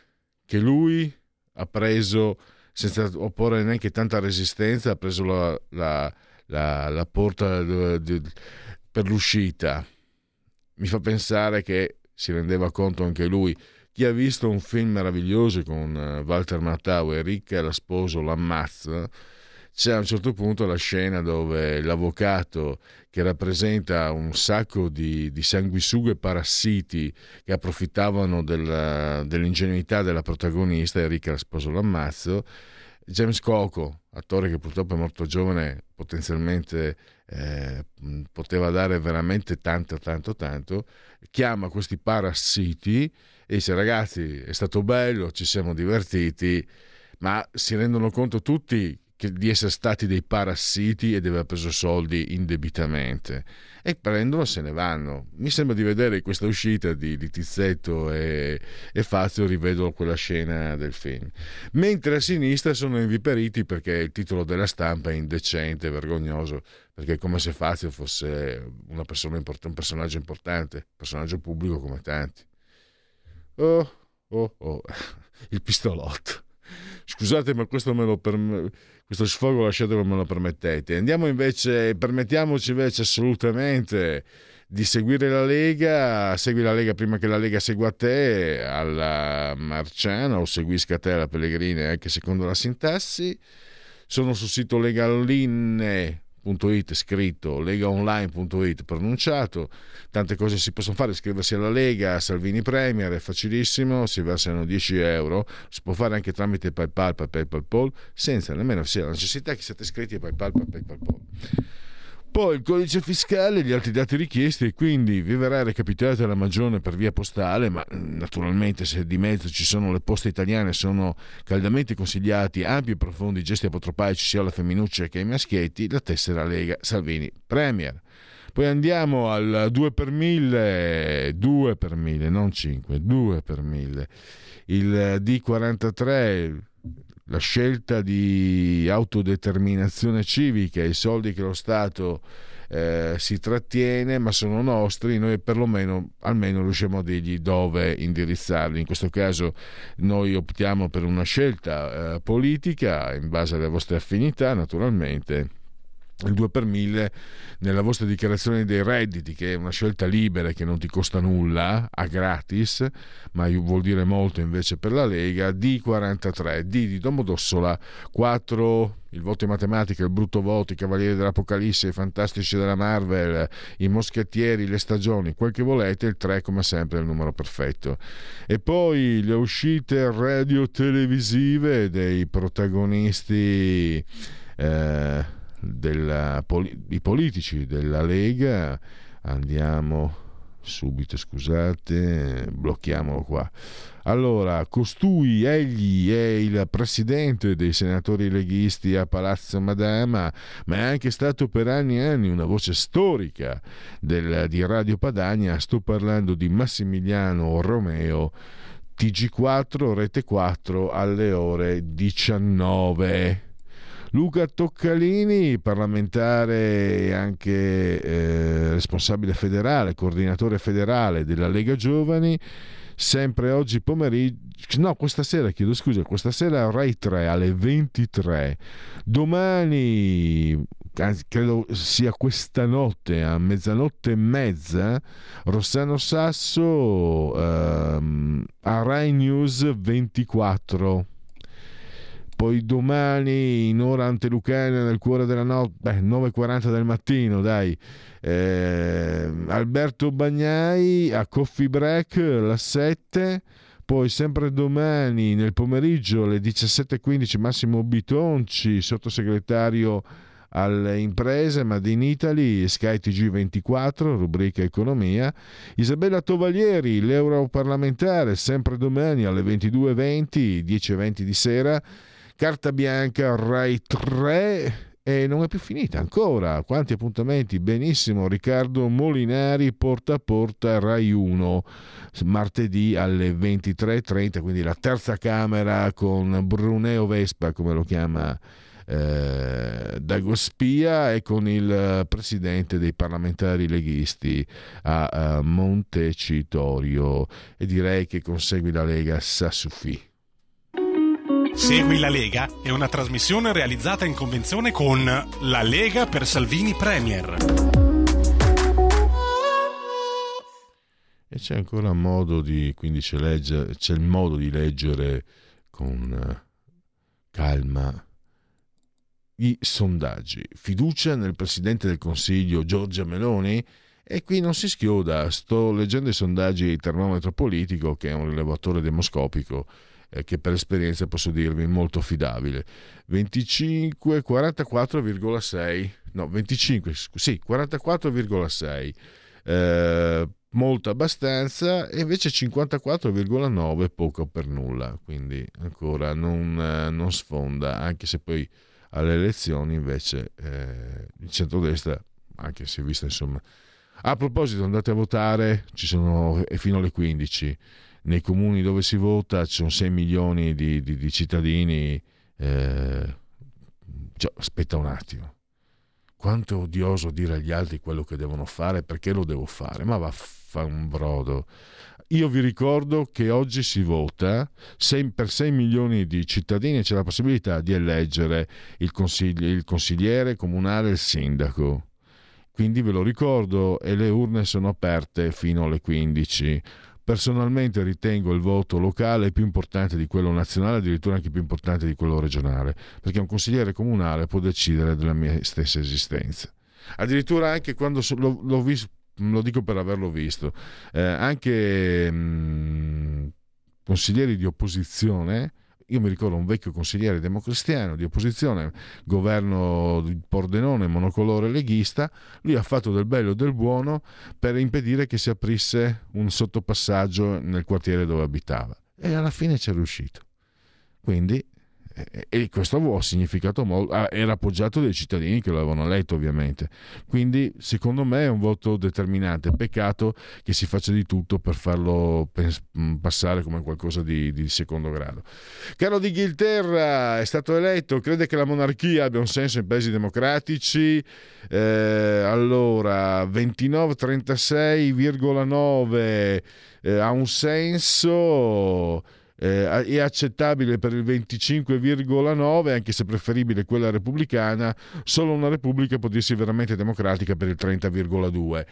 che lui ha preso, senza opporre neanche tanta resistenza, ha preso la, la, la, la porta di, per l'uscita, mi fa pensare che si rendeva conto anche lui. Chi ha visto un film meraviglioso con Walter Matthau e Ricca, la sposo, l'ammazza, c'è a un certo punto la scena dove l'avvocato, che rappresenta un sacco di, di sanguisughe parassiti che approfittavano della, dell'ingenuità della protagonista, Enrica la sposo l'ammazzo, James Coco, attore che purtroppo è morto giovane, potenzialmente eh, poteva dare veramente tanto, tanto, tanto, chiama questi parassiti e dice: ragazzi, è stato bello, ci siamo divertiti, ma si rendono conto tutti che di essere stati dei parassiti e di aver preso soldi indebitamente, e prendono e se ne vanno. Mi sembra di vedere questa uscita di, di Tizzetto e, e Fazio, rivedo quella scena del film. Mentre a sinistra sono inviperiti perché il titolo della stampa è indecente, vergognoso, perché è come se Fazio fosse una persona import- un personaggio importante, personaggio pubblico come tanti. Oh, oh, oh, il pistolotto. Scusate, ma questo me lo perm- questo sfogo lasciatelo, me lo permettete. Andiamo invece, permettiamoci invece assolutamente di seguire la Lega. Segui la Lega prima che la Lega segua te alla Marciana, o seguisca te alla Pellegrini, anche secondo la sintassi. Sono sul sito legalinne punto it scritto, legaonline punto it pronunciato. Tante cose si possono fare: iscriversi alla Lega Salvini Premier è facilissimo, si versano dieci euro, si può fare anche tramite PayPal, PayPal, PayPal, senza nemmeno sia la necessità che siate iscritti a PayPal, PayPal, PayPal. Poi il codice fiscale e gli altri dati richiesti, e quindi vi verrà recapitata la magione per via postale, ma naturalmente se di mezzo ci sono le poste italiane, sono caldamente consigliati ampi e profondi gesti apotropaici sia alla femminuccia che ai maschietti, la tessera Lega Salvini Premier. Poi andiamo al due per mille, due per mille, non cinque, due per mille, il D quarantatré, la scelta di autodeterminazione civica, i soldi che lo Stato eh, si trattiene, ma sono nostri, noi perlomeno almeno riusciamo a dirgli dove indirizzarli. In questo caso noi optiamo per una scelta eh, politica in base alle vostre affinità, naturalmente. Il due per mille nella vostra dichiarazione dei redditi, che è una scelta libera, che non ti costa nulla, a gratis, ma vuol dire molto invece per la Lega. D quarantatré, D di Domodossola, quattro, il voto in matematica, il brutto voto, i Cavalieri dell'Apocalisse, i Fantastici della Marvel, i Moschettieri, le stagioni, quel che volete. Il tre, come sempre, è il numero perfetto. E poi le uscite radio televisive dei protagonisti eh, Della, i politici della Lega. Andiamo subito, scusate, blocchiamolo qua. Allora, costui, egli è il presidente dei senatori leghisti a Palazzo Madama, ma è anche stato per anni e anni una voce storica del, di Radio Padania. Sto parlando di Massimiliano Romeo, T G quattro, Rete quattro, alle ore diciannove. Luca Toccalini, parlamentare e anche eh, responsabile federale, coordinatore federale della Lega Giovani, sempre oggi pomeriggio, no, questa sera, chiedo scusa, questa sera Rai tre alle ventitré. Domani, credo sia questa notte, a mezzanotte e mezza, Rossano Sasso ehm, a Rai News ventiquattro. Poi domani in ora antelucana, nel cuore della notte, beh, nove e quaranta del mattino, dai, eh, Alberto Bagnai a Coffee Break alle sette. Poi sempre domani nel pomeriggio alle diciassette e quindici Massimo Bitonci, sottosegretario alle imprese, Made in Italy, Sky T G ventiquattro, rubrica economia. Isabella Tovaglieri, l'europarlamentare, sempre domani alle ventidue e venti, dieci e venti di sera. Carta bianca Rai tre, e non è più finita ancora, quanti appuntamenti, benissimo. Riccardo Molinari, Porta a Porta, Rai uno, martedì alle ventitré e trenta, quindi la terza camera con Bruneo Vespa, come lo chiama eh, Dagospia, e con il presidente dei parlamentari leghisti a, a Montecitorio. E direi che consegui la Lega Sassuffi. Segui la Lega è una trasmissione realizzata in convenzione con La Lega per Salvini Premier. E c'è ancora modo di, quindi c'è, legge, c'è il modo di leggere con calma i sondaggi. Fiducia nel Presidente del Consiglio Giorgia Meloni? E qui non si schioda, sto leggendo i sondaggi di Termometro Politico, che è un rilevatore demoscopico che per esperienza posso dirvi molto affidabile. venticinque quarantaquattro virgola sei no venticinque sì quarantaquattro virgola sei, eh, molto abbastanza, e invece cinquantaquattro virgola nove poco per nulla, quindi ancora non, non sfonda, anche se poi alle elezioni invece eh, il centrodestra, anche se vista, insomma. A proposito, andate a votare, ci sono fino alle quindici. Nei comuni dove si vota ci sono sei milioni di, di, di cittadini. Eh, cioè, aspetta un attimo. Quanto è odioso dire agli altri quello che devono fare, perché lo devo fare, ma va a fare un brodo. Io vi ricordo che oggi si vota, per sei milioni di cittadini c'è la possibilità di eleggere il, consigli- il consigliere comunale e il sindaco. Quindi ve lo ricordo, e le urne sono aperte fino alle quindici. Personalmente ritengo il voto locale più importante di quello nazionale, addirittura anche più importante di quello regionale, perché un consigliere comunale può decidere della mia stessa esistenza. Addirittura anche quando so, lo, lo, vis, lo dico per averlo visto, eh, anche mh, consiglieri di opposizione. Io mi ricordo un vecchio consigliere democristiano di opposizione, governo di Pordenone, monocolore leghista. Lui ha fatto del bello e del buono per impedire che si aprisse un sottopassaggio nel quartiere dove abitava, e alla fine ci è riuscito. Quindi e questo aveva significato molto, era appoggiato dai cittadini che lo avevano letto ovviamente, quindi secondo me è un voto determinante. Peccato che si faccia di tutto per farlo passare come qualcosa di, di secondo grado. Carlo d'Inghilterra è stato eletto, crede che la monarchia abbia un senso in paesi democratici. eh, allora ventinove trentasei virgola nove eh, ha un senso. Eh, è accettabile per il venticinque virgola nove, anche se preferibile quella repubblicana. Solo una repubblica può dirsi veramente democratica per il trenta virgola due.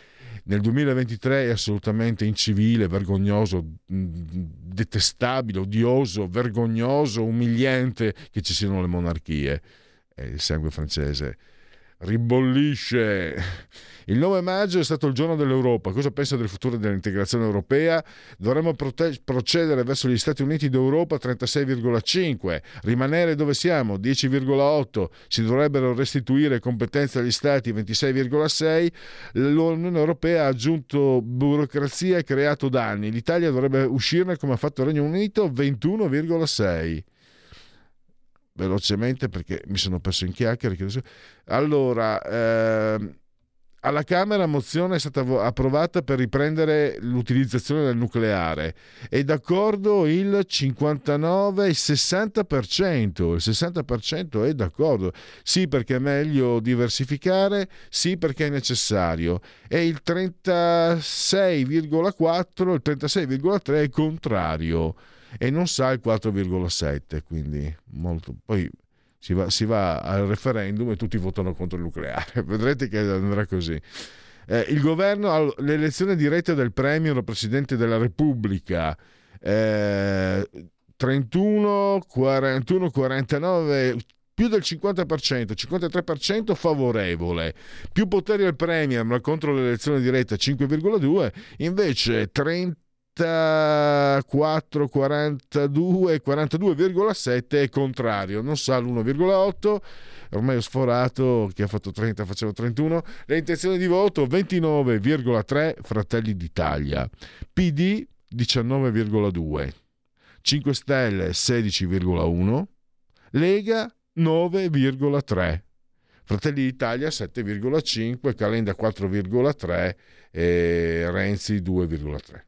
Nel duemilaventitré è assolutamente incivile, vergognoso, detestabile, odioso, vergognoso, umiliante che ci siano le monarchie. Eh, il sangue francese ribollisce. Il nove maggio è stato il giorno dell'Europa. Cosa pensa del futuro dell'integrazione europea? Dovremmo prote- procedere verso gli Stati Uniti d'Europa trentasei virgola cinque, rimanere dove siamo dieci virgola otto, si dovrebbero restituire competenze agli Stati ventisei virgola sei, l'Unione Europea ha aggiunto burocrazia e creato danni, l'Italia dovrebbe uscirne come ha fatto il Regno Unito ventuno virgola sei. Velocemente perché mi sono perso in chiacchiere. Allora ehm, alla Camera mozione è stata approvata per riprendere l'utilizzazione del nucleare, è d'accordo il cinquantanove, il sessanta per cento, il sessanta per cento è d'accordo, sì perché è meglio diversificare, sì perché è necessario, e il trentasei virgola quattro, il trentasei virgola tre è contrario e non sa il quattro virgola sette, quindi molto. Poi si va, si va al referendum e tutti votano contro il nucleare, vedrete che andrà così. Eh, il governo, l'elezione diretta del premier o presidente della repubblica, eh, trentuno quarantuno quarantanove, più del cinquanta per cento, cinquantatré per cento favorevole, più poteri al premier ma contro l'elezione diretta cinque virgola due, invece trenta quarantadue, quarantadue virgola sette è contrario, non sa l'uno virgola otto, ormai ho sforato, chi ha fatto trenta faceva trentuno. Le intenzioni di voto ventinove virgola tre Fratelli d'Italia, P D diciannove virgola due, cinque Stelle sedici virgola uno, Lega nove virgola tre, Fratelli d'Italia sette virgola cinque, Calenda quattro virgola tre e Renzi due virgola tre.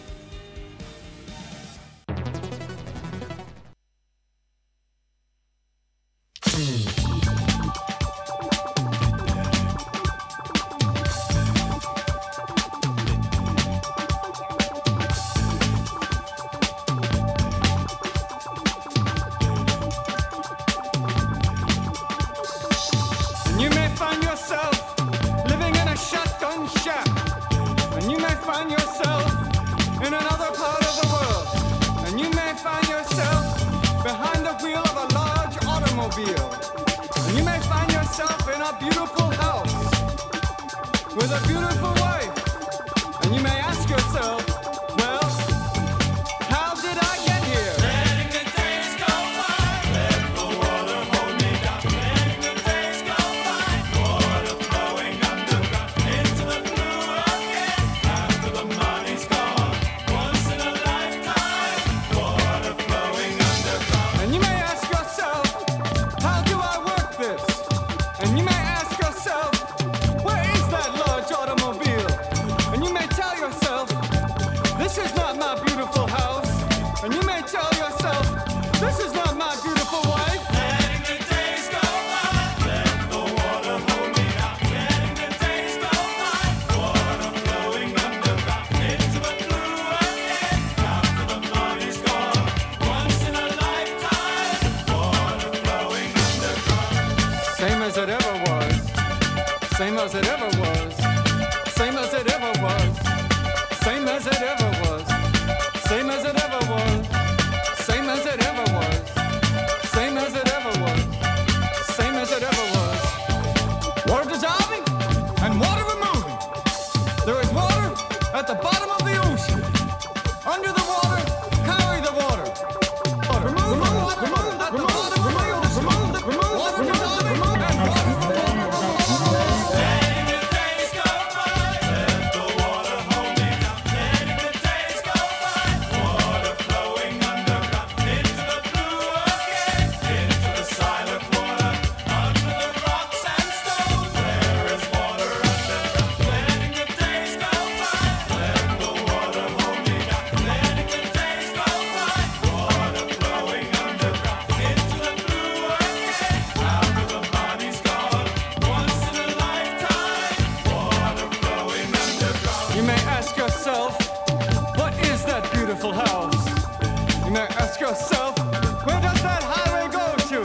yourself, where does that highway go to?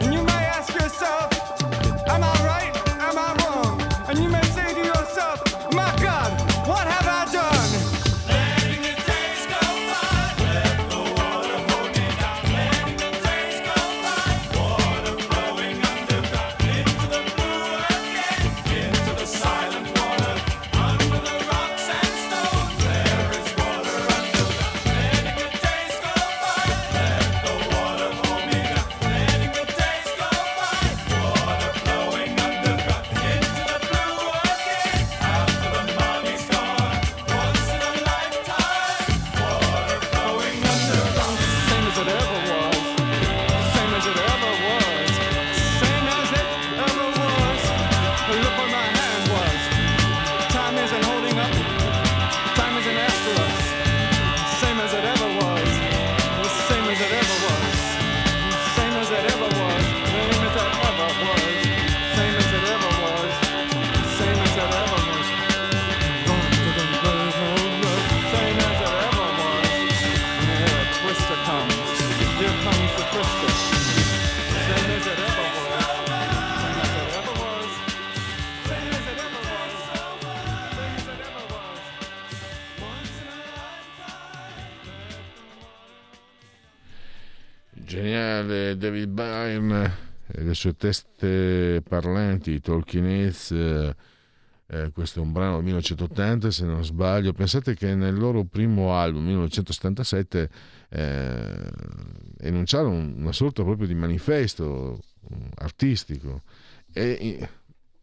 And you may ask yourself, am I right? Am I wrong? And you may say to yourself, my God, what have I done? Letting the days go by, let the water hold me down. Letting the days go by, water flowing underground. Into the blue again, into the silent water, under the rocks and stones. There is water underground. Letting the days go by, let the water hold me down. Letting the days go by, water flowing underground. Into the blue again, after the money's gone. Once in a lifetime, water flowing underground. Same as it ever was, same as it ever was, same as it ever was. Look where my hand was. Time isn't holding up, time isn't after us. Same as it ever was, same as it ever was, same as it ever was, same as it ever was, same as it ever was, same as it ever was. Gone to the road, road, road. Same as it ever was. And here a twister comes, here comes the twister. Same as it ever was, same as it ever was, same as it ever was, same as it ever was. Once in a Geniale David Byrne e le sue teste parlanti, Talking Heads. Eh, questo è un brano del millenovecentottanta, se non sbaglio. Pensate che nel loro primo album, millenovecentosettantasette, eh, enunciarono una sorta proprio di manifesto artistico e eh,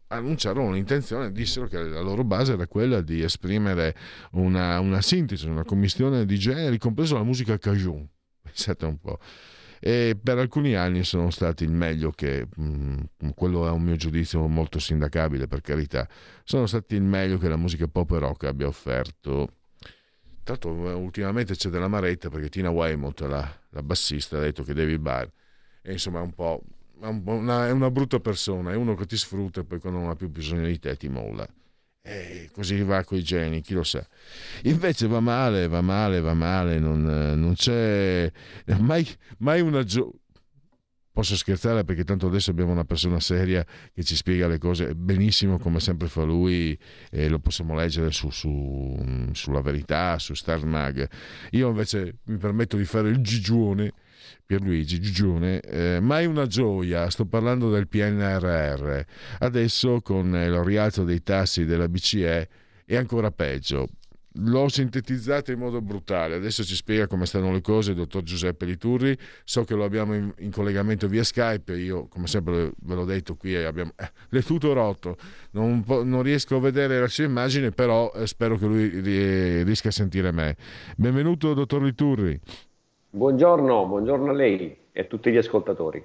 annunciarono l'intenzione, dissero che la loro base era quella di esprimere una, una sintesi, una commistione di generi, compreso la musica cajun. Pensate un po'. E per alcuni anni sono stati il meglio che mh, quello è un mio giudizio molto sindacabile, per carità, sono stati il meglio che la musica pop e rock abbia offerto. Tanto ultimamente c'è della maretta, perché Tina Weymouth, la, la bassista, ha detto che David Byrne è, insomma, un po' una, è una brutta persona, è uno che ti sfrutta e poi quando non ha più bisogno di te ti molla. E così va coi geni, chi lo sa. Invece va male, va male, va male, non, non c'è mai, mai una gio... Posso scherzare, perché tanto adesso abbiamo una persona seria che ci spiega le cose benissimo, come sempre fa lui, e lo possiamo leggere su, su, sulla Verità, su Star Mag. Io invece mi permetto di fare il gigione, Pierluigi Gigione, eh, mai una gioia, sto parlando del P N R R. Adesso con il rialzo dei tassi della B C E è ancora peggio. L'ho sintetizzato in modo brutale, adesso ci spiega come stanno le cose il dottor Giuseppe Liturri. So che lo abbiamo in, in collegamento via Skype, io come sempre ve l'ho detto qui, abbiamo eh, l'è tutto rotto, non, non riesco a vedere la sua immagine, però eh, spero che lui ri, riesca a sentire me. Benvenuto dottor Liturri. Buongiorno, buongiorno a lei e a tutti gli ascoltatori.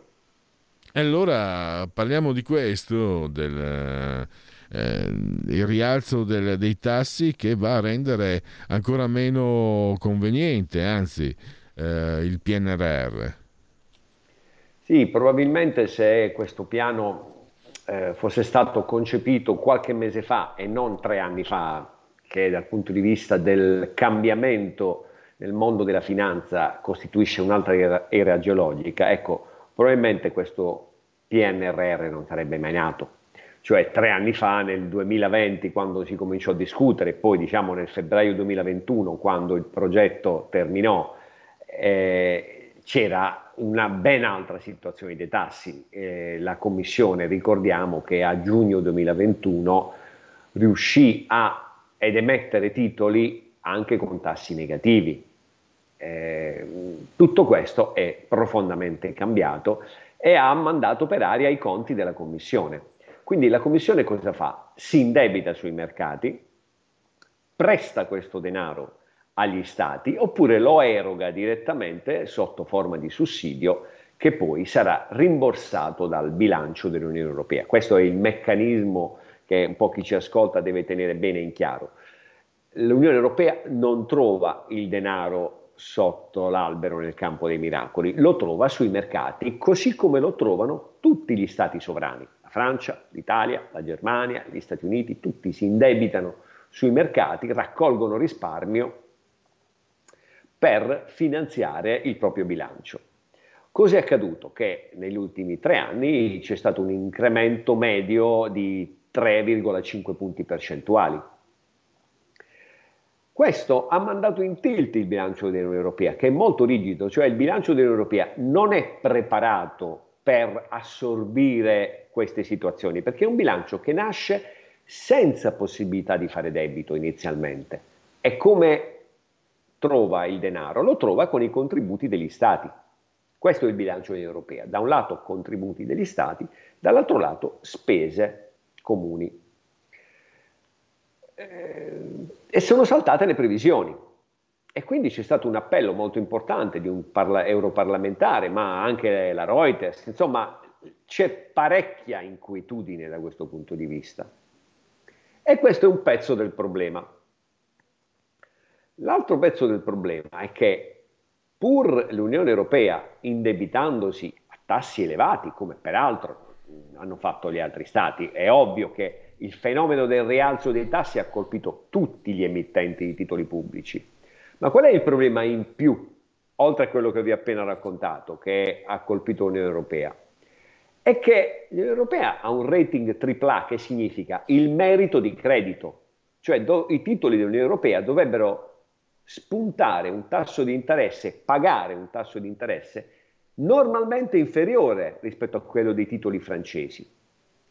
E allora parliamo di questo, del eh, il rialzo del, dei tassi che va a rendere ancora meno conveniente, anzi, eh, il P N R R. Sì, probabilmente se questo piano eh, fosse stato concepito qualche mese fa e non tre anni fa, che dal punto di vista del cambiamento nel mondo della finanza costituisce un'altra era, era geologica, ecco, probabilmente questo P N R R non sarebbe mai nato. Cioè tre anni fa, nel duemilaventi, quando si cominciò a discutere, poi diciamo nel febbraio duemilaventuno, quando il progetto terminò, eh, c'era una ben altra situazione dei tassi. Eh, la Commissione, ricordiamo che a giugno duemilaventuno riuscì a, ed emettere titoli anche con tassi negativi. Eh, tutto questo è profondamente cambiato e ha mandato per aria i conti della Commissione. Quindi la Commissione cosa fa? Si indebita sui mercati, presta questo denaro agli stati oppure lo eroga direttamente sotto forma di sussidio che poi sarà rimborsato dal bilancio dell'Unione Europea. Questo è il meccanismo che un po' chi ci ascolta deve tenere bene in chiaro. L'Unione Europea non trova il denaro sotto l'albero nel campo dei miracoli, lo trova sui mercati, così come lo trovano tutti gli stati sovrani. La Francia, l'Italia, la Germania, gli Stati Uniti, tutti si indebitano sui mercati, raccolgono risparmio per finanziare il proprio bilancio. Cos'è accaduto? Che negli ultimi tre anni c'è stato un incremento medio di tre virgola cinque punti percentuali. Questo ha mandato in tilt il bilancio dell'Unione Europea, che è molto rigido, cioè il bilancio dell'Unione Europea non è preparato per assorbire queste situazioni, perché è un bilancio che nasce senza possibilità di fare debito inizialmente. E come trova il denaro? Lo trova con i contributi degli Stati. Questo è il bilancio dell'Unione Europea, da un lato contributi degli Stati, dall'altro lato spese comuni. E sono saltate le previsioni e quindi c'è stato un appello molto importante di un parla- europarlamentare, ma anche la Reuters, insomma c'è parecchia inquietudine da questo punto di vista, e questo è un pezzo del problema. L'altro pezzo del problema è che pur l'Unione Europea indebitandosi a tassi elevati, come peraltro hanno fatto gli altri Stati, è ovvio che il fenomeno del rialzo dei tassi ha colpito tutti gli emittenti di titoli pubblici. Ma qual è il problema in più, oltre a quello che vi ho appena raccontato, che ha colpito l'Unione Europea? È che l'Unione Europea ha un rating tripla A, che significa il merito di credito, cioè do, i titoli dell'Unione Europea dovrebbero spuntare un tasso di interesse, pagare un tasso di interesse normalmente inferiore rispetto a quello dei titoli francesi.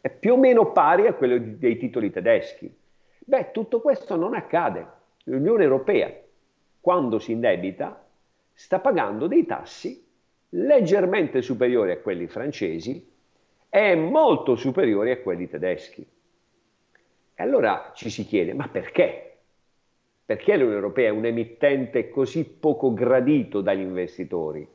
È più o meno pari a quello dei titoli tedeschi. Beh, tutto questo non accade. L'Unione Europea, quando si indebita, sta pagando dei tassi leggermente superiori a quelli francesi e molto superiori a quelli tedeschi. E allora ci si chiede, ma perché? Perché l'Unione Europea è un emittente così poco gradito dagli investitori?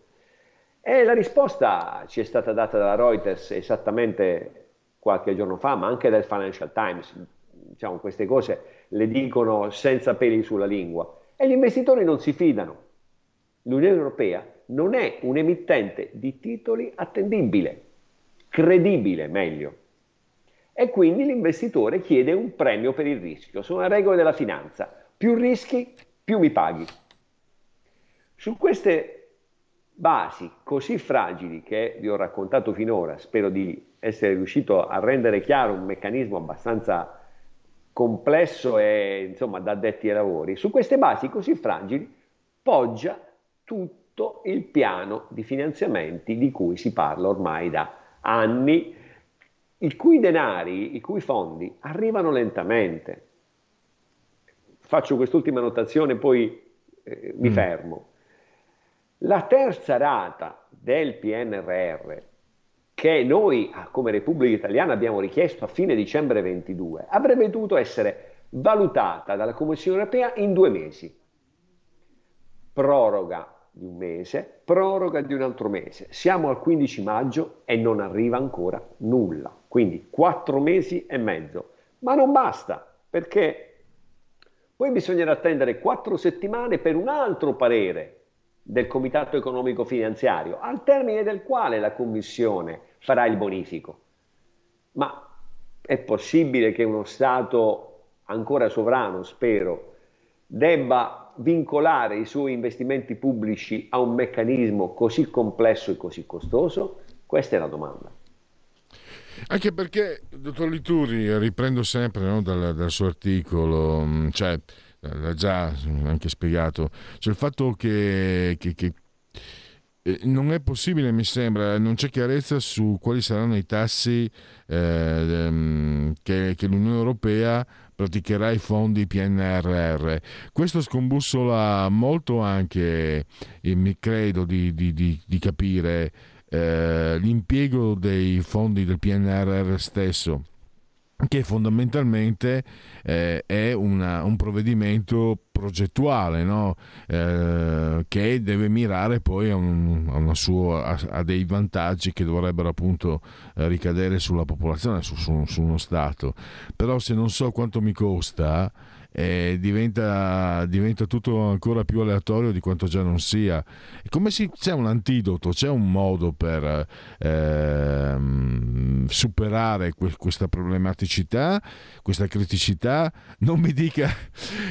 E la risposta ci è stata data dalla Reuters esattamente qualche giorno fa, ma anche del Financial Times, diciamo queste cose le dicono senza peli sulla lingua, e gli investitori non si fidano. L'Unione Europea non è un emittente di titoli attendibile, credibile meglio, e quindi l'investitore chiede un premio per il rischio. Sono le regole della finanza, più rischi più mi paghi. Su queste basi così fragili che vi ho raccontato finora, spero di essere riuscito a rendere chiaro un meccanismo abbastanza complesso e insomma da addetti ai lavori, su queste basi così fragili poggia tutto il piano di finanziamenti di cui si parla ormai da anni, i cui denari, i cui fondi arrivano lentamente. Faccio quest'ultima notazione, poi eh, mi mm. fermo. La terza rata del P N R R, che noi come Repubblica Italiana abbiamo richiesto a fine dicembre ventidue, avrebbe dovuto essere valutata dalla Commissione Europea in due mesi. Proroga di un mese, proroga di un altro mese. Siamo al quindici maggio e non arriva ancora nulla, quindi quattro mesi e mezzo. Ma non basta, perché poi bisognerà attendere quattro settimane per un altro parere del Comitato Economico Finanziario, al termine del quale la Commissione farà il bonifico. Ma è possibile che uno Stato ancora sovrano, spero, debba vincolare i suoi investimenti pubblici a un meccanismo così complesso e così costoso? Questa è la domanda. Anche perché, dottor Liturri, riprendo sempre no, dal, dal suo articolo, cioè l'ha già anche spiegato, cioè il fatto che, che, che non è possibile, mi sembra, non c'è chiarezza su quali saranno i tassi eh, che, che l'Unione Europea praticherà i fondi P N R R. Questo scombussola molto anche, mi credo, di, di, di, di capire eh, l'impiego dei fondi del P N R R stesso, che fondamentalmente eh, è una, un provvedimento progettuale, no? eh, che deve mirare poi a, un, a, una sua, a, a dei vantaggi che dovrebbero appunto eh, ricadere sulla popolazione, su, su, su uno Stato. Però se non so quanto mi costa eh, diventa, diventa tutto ancora più aleatorio di quanto già non sia. E come si, c'è un antidoto, c'è un modo per eh, superare que- questa problematicità, questa criticità? Non mi dica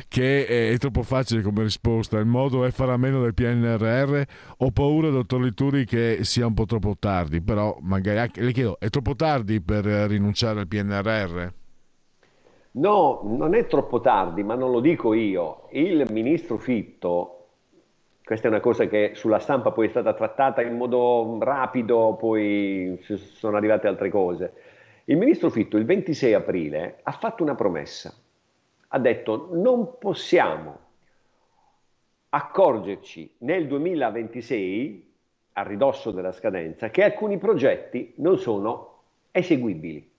che è troppo facile come risposta, il modo è fare a meno del P N R R. Ho paura, dottor Liturri, che sia un po' troppo tardi, però magari anche, le chiedo, è troppo tardi per rinunciare al P N R R? No, non è troppo tardi, ma non lo dico io. Il ministro Fitto, questa è una cosa che sulla stampa poi è stata trattata in modo rapido, poi sono arrivate altre cose. Il ministro Fitto il ventisei aprile ha fatto una promessa, ha detto: non possiamo accorgerci nel duemilaventisei, a ridosso della scadenza, che alcuni progetti non sono eseguibili.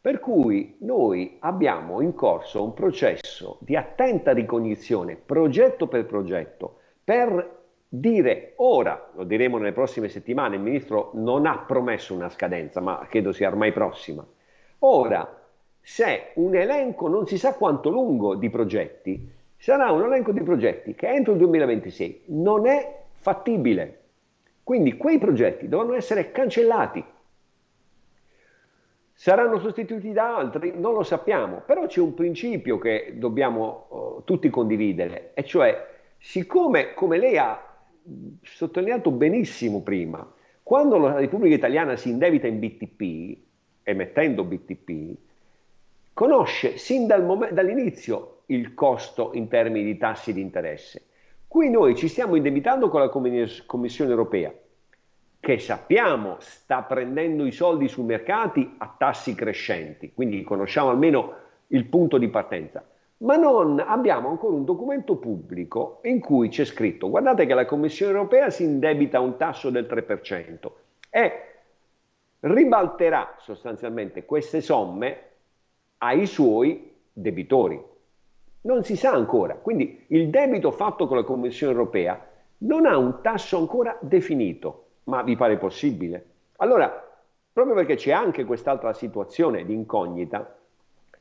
Per cui noi abbiamo in corso un processo di attenta ricognizione, progetto per progetto, per dire ora, lo diremo nelle prossime settimane, il ministro non ha promesso una scadenza, ma credo sia ormai prossima. Ora, se un elenco non si sa quanto lungo di progetti, sarà un elenco di progetti che entro il duemilaventisei non è fattibile. Quindi quei progetti dovranno essere cancellati. Saranno sostituiti da altri? Non lo sappiamo, però c'è un principio che dobbiamo uh, tutti condividere, e cioè, siccome, come lei ha sottolineato benissimo prima, quando la Repubblica Italiana si indebita in B T P, emettendo B T P, conosce sin dal mom- dall'inizio il costo in termini di tassi di interesse. Qui noi ci stiamo indebitando con la Commissione Europea, che sappiamo sta prendendo i soldi sui mercati a tassi crescenti, quindi conosciamo almeno il punto di partenza, ma non abbiamo ancora un documento pubblico in cui c'è scritto: guardate che la Commissione Europea si indebita a un tasso del tre per cento e ribalterà sostanzialmente queste somme ai suoi debitori. Non si sa ancora, quindi il debito fatto con la Commissione Europea non ha un tasso ancora definito. Ma vi pare possibile? Allora, proprio perché c'è anche quest'altra situazione di incognita,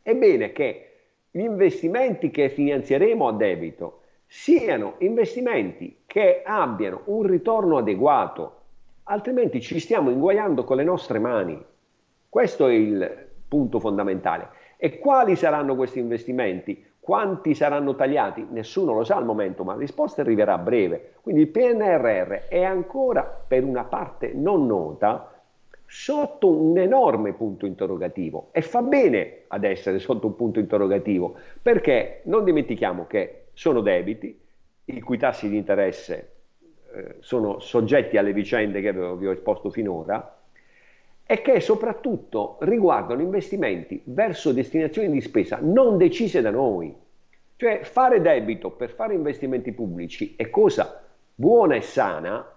è bene che gli investimenti che finanzieremo a debito siano investimenti che abbiano un ritorno adeguato, altrimenti ci stiamo inguaiando con le nostre mani. Questo è il punto fondamentale. E quali saranno questi investimenti? Quanti saranno tagliati? Nessuno lo sa al momento, ma la risposta arriverà a breve. Quindi il P N R R è ancora, per una parte non nota, sotto un enorme punto interrogativo, e fa bene ad essere sotto un punto interrogativo, perché non dimentichiamo che sono debiti, i cui tassi di interesse eh, sono soggetti alle vicende che vi ho esposto finora, e che soprattutto riguardano investimenti verso destinazioni di spesa non decise da noi. Cioè, fare debito per fare investimenti pubblici è cosa buona e sana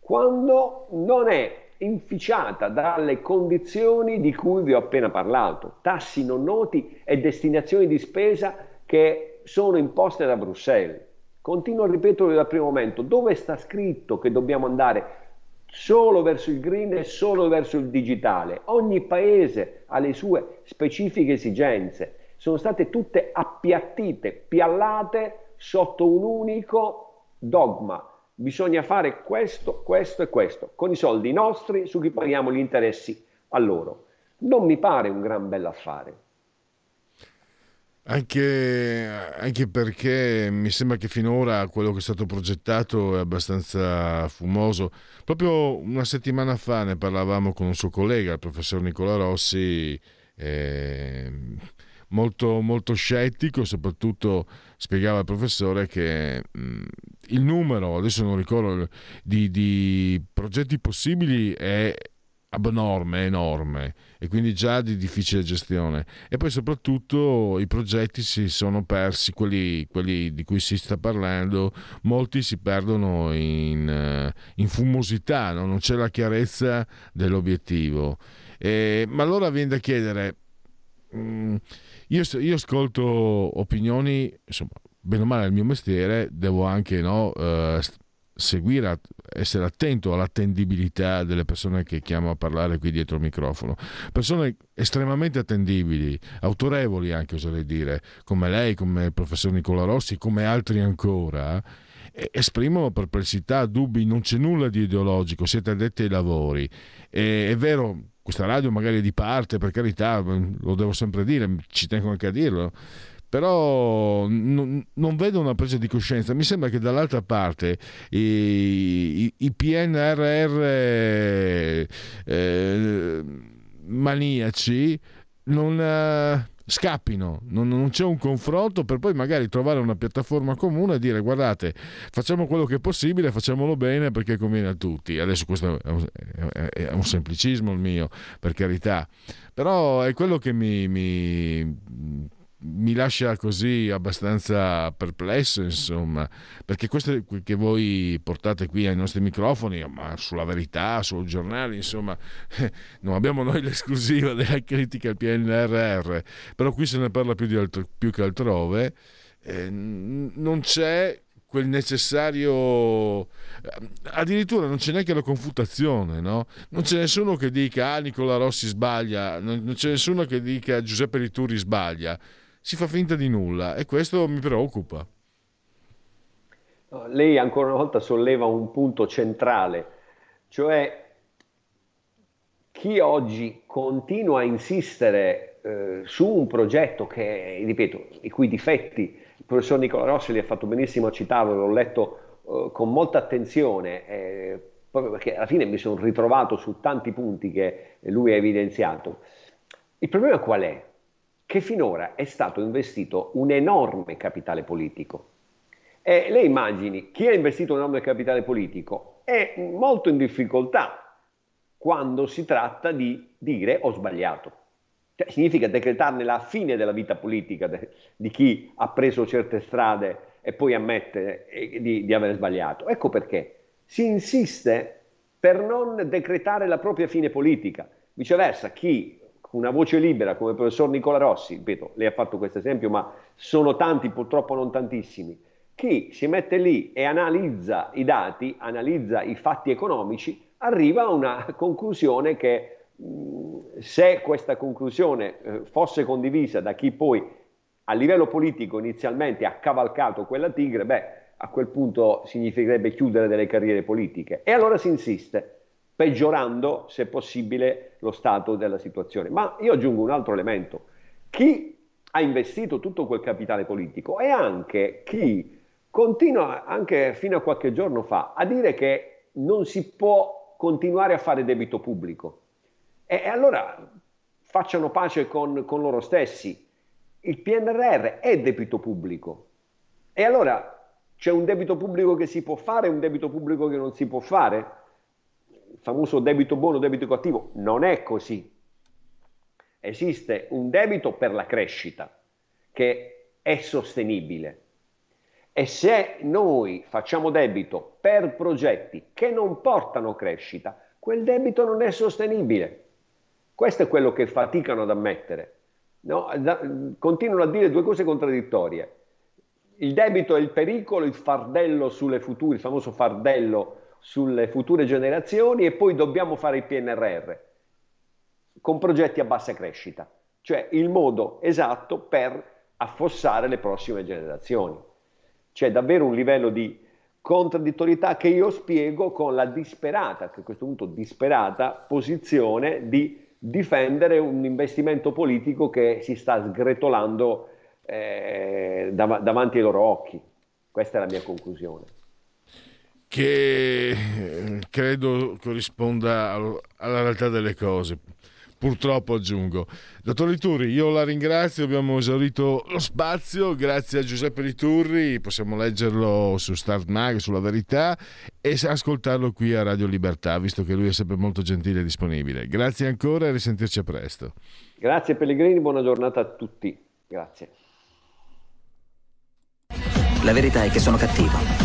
quando non è inficiata dalle condizioni di cui vi ho appena parlato, tassi non noti e destinazioni di spesa che sono imposte da Bruxelles. Continuo a ripeterlo dal primo momento: dove sta scritto che dobbiamo andare solo verso il green e solo verso il digitale? Ogni paese ha le sue specifiche esigenze, sono state tutte appiattite, piallate sotto un unico dogma: bisogna fare questo, questo e questo, con i soldi nostri su cui paghiamo gli interessi a loro. Non mi pare un gran bell'affare. Anche, anche perché mi sembra che finora quello che è stato progettato è abbastanza fumoso. Proprio una settimana fa ne parlavamo con un suo collega, il professor Nicola Rossi, eh, molto, molto scettico. Soprattutto spiegava il professore che mh, il numero, adesso non ricordo, di, di progetti possibili è abnorme, enorme, e quindi già di difficile gestione, e poi soprattutto i progetti si sono persi, quelli, quelli di cui si sta parlando, molti si perdono in, in fumosità, no? Non c'è la chiarezza dell'obiettivo. E, ma allora viene da chiedere, io, io ascolto opinioni, insomma, bene o male è il mio mestiere, devo anche no, eh, seguire, essere attento all'attendibilità delle persone che chiamo a parlare qui dietro il microfono, persone estremamente attendibili, autorevoli anche, oserei dire, come lei, come il professor Nicola Rossi, come altri ancora, esprimono perplessità, dubbi, non c'è nulla di ideologico, siete addetti ai lavori, e, è vero, questa radio magari è di parte, per carità, lo devo sempre dire, ci tengo anche a dirlo, però non, non vedo una presa di coscienza. Mi sembra che dall'altra parte i, i P N R R eh, maniaci non eh, scappino, non, non c'è un confronto per poi magari trovare una piattaforma comune e dire guardate, facciamo quello che è possibile, facciamolo bene perché conviene a tutti. Adesso questo è un, è un semplicismo il mio, per carità, però è quello che mi... mi mi lascia così abbastanza perplesso, insomma, perché questo che voi portate qui ai nostri microfoni, ma sulla Verità, sul giornale, insomma, non abbiamo noi l'esclusiva della critica al P N R R, però qui se ne parla più, di altro, più che altrove, eh, non c'è quel necessario, addirittura non c'è neanche la confutazione, no? Non c'è nessuno che dica ah, Nicola Rossi sbaglia, non c'è nessuno che dica Giuseppe Liturri sbaglia, si fa finta di nulla, e questo mi preoccupa. Lei ancora una volta solleva un punto centrale, cioè chi oggi continua a insistere eh, su un progetto che, ripeto, i cui difetti il professor Nicola Rossi li ha fatto benissimo a citarlo, l'ho letto eh, con molta attenzione, eh, proprio perché alla fine mi sono ritrovato su tanti punti che lui ha evidenziato. Il problema qual è? Che finora è stato investito un enorme capitale politico. E lei immagini, chi ha investito un enorme capitale politico è molto in difficoltà quando si tratta di dire ho sbagliato. Cioè, significa decretarne la fine della vita politica de- di chi ha preso certe strade e poi ammette eh, di, di aver sbagliato. Ecco perché si insiste per non decretare la propria fine politica. Viceversa, chi... una voce libera come il professor Nicola Rossi, ripeto, lei ha fatto questo esempio, ma sono tanti, purtroppo non tantissimi, chi si mette lì e analizza i dati, analizza i fatti economici, arriva a una conclusione che mh, se questa conclusione eh, fosse condivisa da chi poi a livello politico inizialmente ha cavalcato quella tigre, beh, a quel punto significherebbe chiudere delle carriere politiche. E allora si insiste, peggiorando, se possibile, lo stato della situazione. Ma io aggiungo un altro elemento. Chi ha investito tutto quel capitale politico e anche chi continua, anche fino a qualche giorno fa, a dire che non si può continuare a fare debito pubblico. E, e allora facciano pace con, con loro stessi. Il P N R R è debito pubblico. E allora c'è un debito pubblico che si può fare e un debito pubblico che non si può fare? Il famoso debito buono, debito cattivo, non è così. Esiste un debito per la crescita che è sostenibile, e se noi facciamo debito per progetti che non portano crescita, quel debito non è sostenibile. Questo è quello che faticano ad ammettere. No? Da, continuano a dire due cose contraddittorie. Il debito è il pericolo, il fardello sulle future, il famoso fardello sulle future generazioni, e poi dobbiamo fare il P N R R con progetti a bassa crescita, cioè il modo esatto per affossare le prossime generazioni. C'è davvero un livello di contraddittorietà che io spiego con la disperata, che a questo punto disperata, posizione di difendere un investimento politico che si sta sgretolando eh, dav- davanti ai loro occhi. Questa è la mia conclusione, che credo corrisponda alla realtà delle cose, purtroppo, aggiungo. Dottor Liturri, io la ringrazio, abbiamo esaurito lo spazio, grazie a Giuseppe Liturri, possiamo leggerlo su Start Mag, sulla Verità, e ascoltarlo qui a Radio Libertà, visto che lui è sempre molto gentile e disponibile. Grazie ancora e risentirci a presto. Grazie Pellegrini, buona giornata a tutti. Grazie. La verità è che sono cattivo.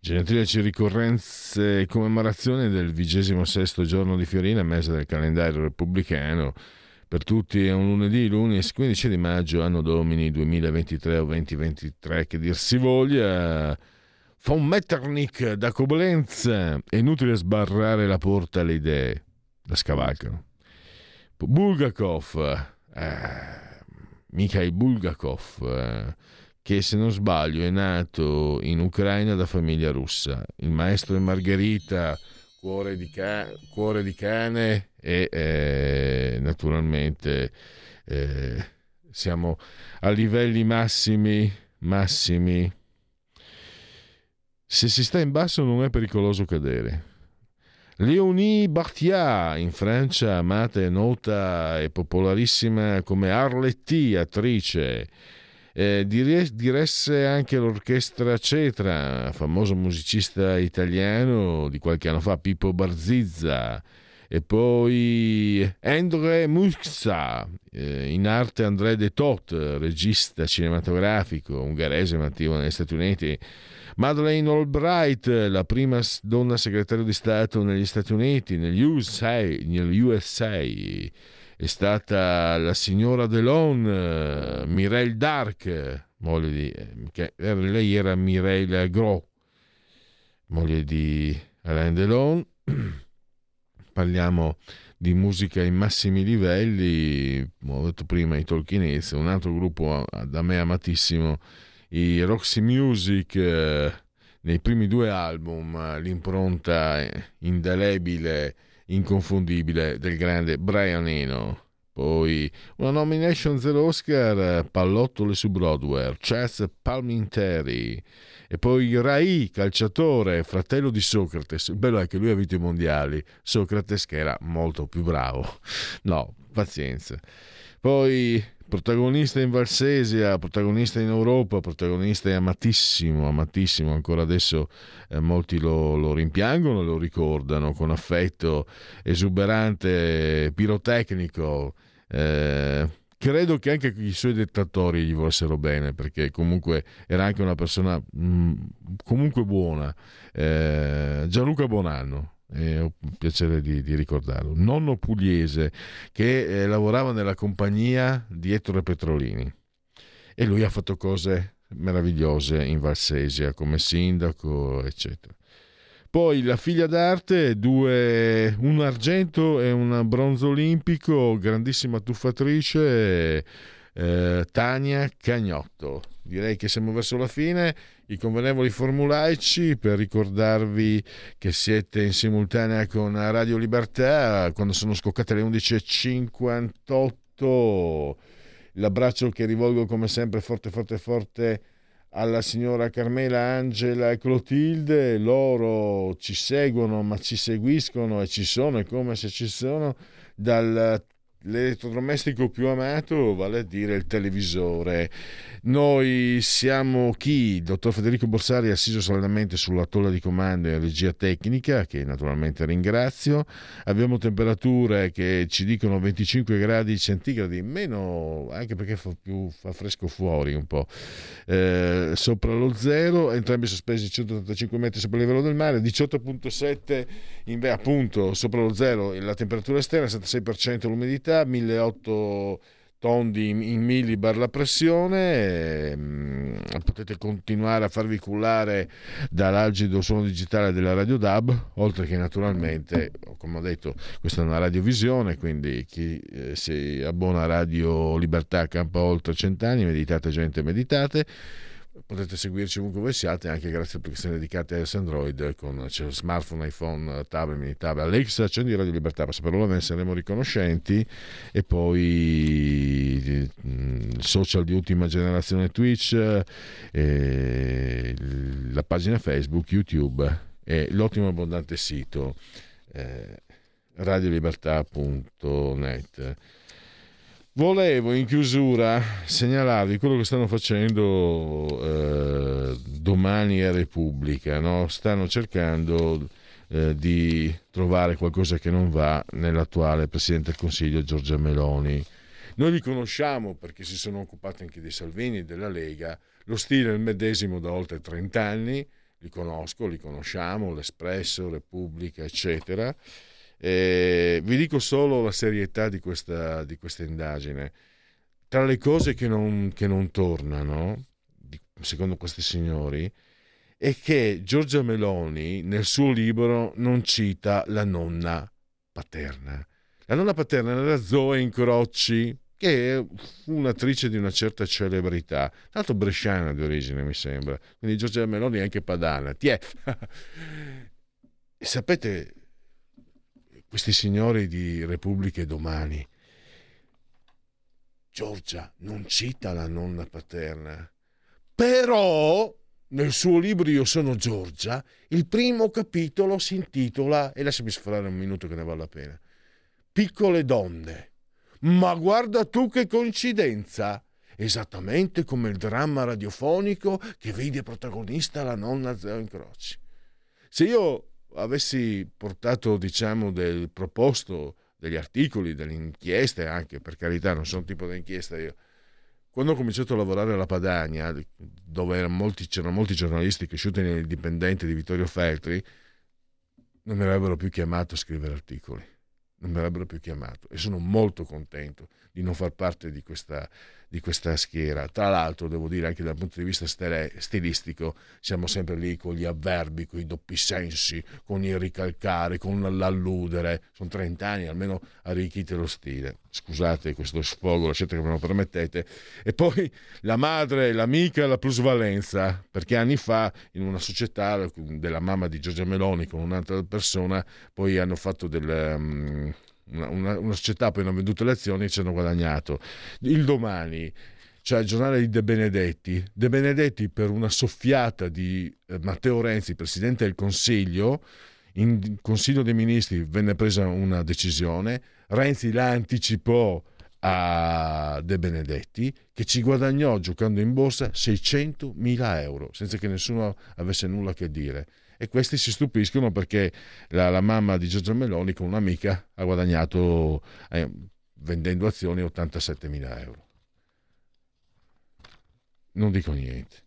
Genetriaci ricorrenze e commemorazione del vigesimo sesto giorno di Fiorina, mese del calendario repubblicano. Per tutti è un lunedì, lunedì quindici di maggio, anno domini duemilaventitré o duemilaventitré, che dir si voglia. Fa un Metternich da Coblenzza, è inutile sbarrare la porta alle idee, la scavalcano. Bulgakov, eh, Mikhail Bulgakov, eh, che se non sbaglio è nato in Ucraina da famiglia russa, il maestro e Margherita, cuore di, ca- cuore di cane e eh, naturalmente eh, siamo a livelli massimi, massimi. Se si sta in basso non è pericoloso cadere. Léonie Barthia, in Francia amata e nota e popolarissima come Arletty, attrice. Eh, diresse anche l'orchestra Cetra, famoso musicista italiano di qualche anno fa, Pippo Barzizza, e poi André Muxa, eh, in arte André de Tot, regista cinematografico ungherese ma attivo negli Stati Uniti. Madeleine Albright, la prima donna segretaria di Stato negli Stati Uniti, negli U S A, negli U S A. È stata la signora Delon, Mireille d'Arc, moglie di, che lei era Mireille Gros, moglie di Alain Delon. Parliamo di musica ai massimi livelli, come ho detto prima i Tolkienese, un altro gruppo da me amatissimo, i Roxy Music, nei primi due album l'impronta indelebile, inconfondibile del grande Brian Eno. Poi una nomination zero Oscar, Pallottole su Broadway, Chess Palminteri, e poi Rai, calciatore, fratello di Socrates. Il bello è che lui ha vinto i mondiali, Socrates che era molto più bravo, no, pazienza. Poi protagonista in Valsesia, protagonista in Europa, protagonista amatissimo, amatissimo, ancora adesso eh, molti lo, lo rimpiangono e lo ricordano con affetto esuberante, pirotecnico. Eh, credo che anche i suoi dettatori gli volessero bene, perché comunque era anche una persona mh, comunque buona. Eh, Gianluca Bonanno. Eh, ho il piacere di, di ricordarlo, nonno pugliese che eh, lavorava nella compagnia di Ettore Petrolini, e lui ha fatto cose meravigliose in Valsesia come sindaco eccetera. Poi la figlia d'arte, due, un argento e un bronzo olimpico, grandissima tuffatrice, eh, Tania Cagnotto. Direi che siamo verso la fine, i convenevoli formulaici per ricordarvi che siete in simultanea con Radio Libertà quando sono scoccate le undici e cinquantotto. L'abbraccio che rivolgo come sempre forte forte forte alla signora Carmela, Angela e Clotilde. Loro ci seguono ma ci seguiscono e ci sono, e come se ci sono, dal l'elettrodomestico più amato, vale a dire il televisore. Noi siamo chi? Dottor Federico Borsari, assiso saldamente sulla tolla di comando e regia tecnica, che naturalmente ringrazio. Abbiamo temperature che ci dicono venticinque gradi centigradi, meno, anche perché fa, più, fa fresco fuori un po', eh, sopra lo zero, entrambi sospesi centottantacinque metri sopra il livello del mare, diciotto virgola sette in, appunto sopra lo zero la temperatura esterna, settantasei per cento l'umidità, milleottocento tondi in millibar la pressione. E potete continuare a farvi cullare dall'algido suono digitale della Radio D A B, oltre che naturalmente, come ho detto, questa è una radiovisione, quindi chi eh, si abbona a Radio Libertà campa oltre cent'anni. Meditate gente, meditate. Potete seguirci ovunque voi siate, anche grazie a applicazioni dedicate a Android con cioè, smartphone, iPhone, tablet, mini tablet. Alexa, accendi Radio Libertà, per saperlo ve ne saremo riconoscenti. E poi mh, social di ultima generazione, Twitch, eh, la pagina Facebook, YouTube eh, l'ottimo e abbondante sito eh, radio libertà punto net. Volevo in chiusura segnalarvi quello che stanno facendo eh, domani a Repubblica, no? Stanno cercando eh, di trovare qualcosa che non va nell'attuale Presidente del Consiglio Giorgia Meloni. Noi li conosciamo perché si sono occupati anche dei Salvini e della Lega, lo stile è il medesimo da oltre trent'anni, li conosco, li conosciamo, l'Espresso, Repubblica, eccetera. Eh, vi dico solo la serietà di questa, di questa indagine. Tra le cose che non, che non tornano, di, secondo questi signori, è che Giorgia Meloni nel suo libro non cita la nonna paterna. La nonna paterna era Zoe Incroci, che fu un'attrice di una certa celebrità, tra l'altro bresciana di origine, mi sembra. Quindi Giorgia Meloni è anche padana. Tiè. E sapete, questi signori di Repubblica e Domani, Giorgia non cita la nonna paterna, però nel suo libro Io sono Giorgia il primo capitolo si intitola, e lasciami sforare un minuto che ne vale la pena, Piccole donne. Ma guarda tu che coincidenza, esattamente come il dramma radiofonico che vide protagonista la nonna Zoe Incroci. Se io avessi portato, diciamo, del proposto degli articoli, delle inchieste, anche per carità, non sono tipo da inchiesta io. Quando ho cominciato a lavorare alla Padania, dove erano molti, c'erano molti giornalisti cresciuti nel dipendente di Vittorio Feltri, non mi avrebbero più chiamato a scrivere articoli, non mi avrebbero più chiamato, e sono molto contento di non far parte di questa, di questa schiera. Tra l'altro devo dire anche dal punto di vista stile, stilistico, siamo sempre lì con gli avverbi, con i doppi sensi, con il ricalcare, con l'alludere. Sono trent'anni, almeno arricchite lo stile. Scusate questo sfogo, lasciate che me lo permettete. E poi la madre, l'amica, la plusvalenza, perché anni fa in una società della mamma di Giorgia Meloni con un'altra persona poi hanno fatto del... Um, Una, una, una società, poi hanno venduto le azioni e ci hanno guadagnato. Il Domani, cioè il giornale di De Benedetti De Benedetti per una soffiata di eh, Matteo Renzi, Presidente del Consiglio, in Consiglio dei Ministri venne presa una decisione, Renzi la anticipò a De Benedetti, che ci guadagnò giocando in borsa seicentomila euro senza che nessuno avesse nulla a che dire. E questi si stupiscono perché la, la mamma di Giorgia Meloni con un'amica ha guadagnato, eh, vendendo azioni, ottantasettemila euro. Non dico niente.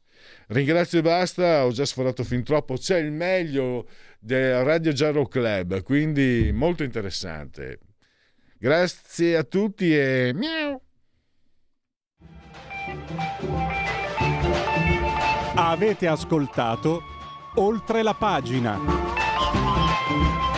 Ringrazio e basta, ho già sforato fin troppo. C'è il meglio del Radio Giaro Club, quindi molto interessante. Grazie a tutti e miau! Avete ascoltato Oltre la pagina.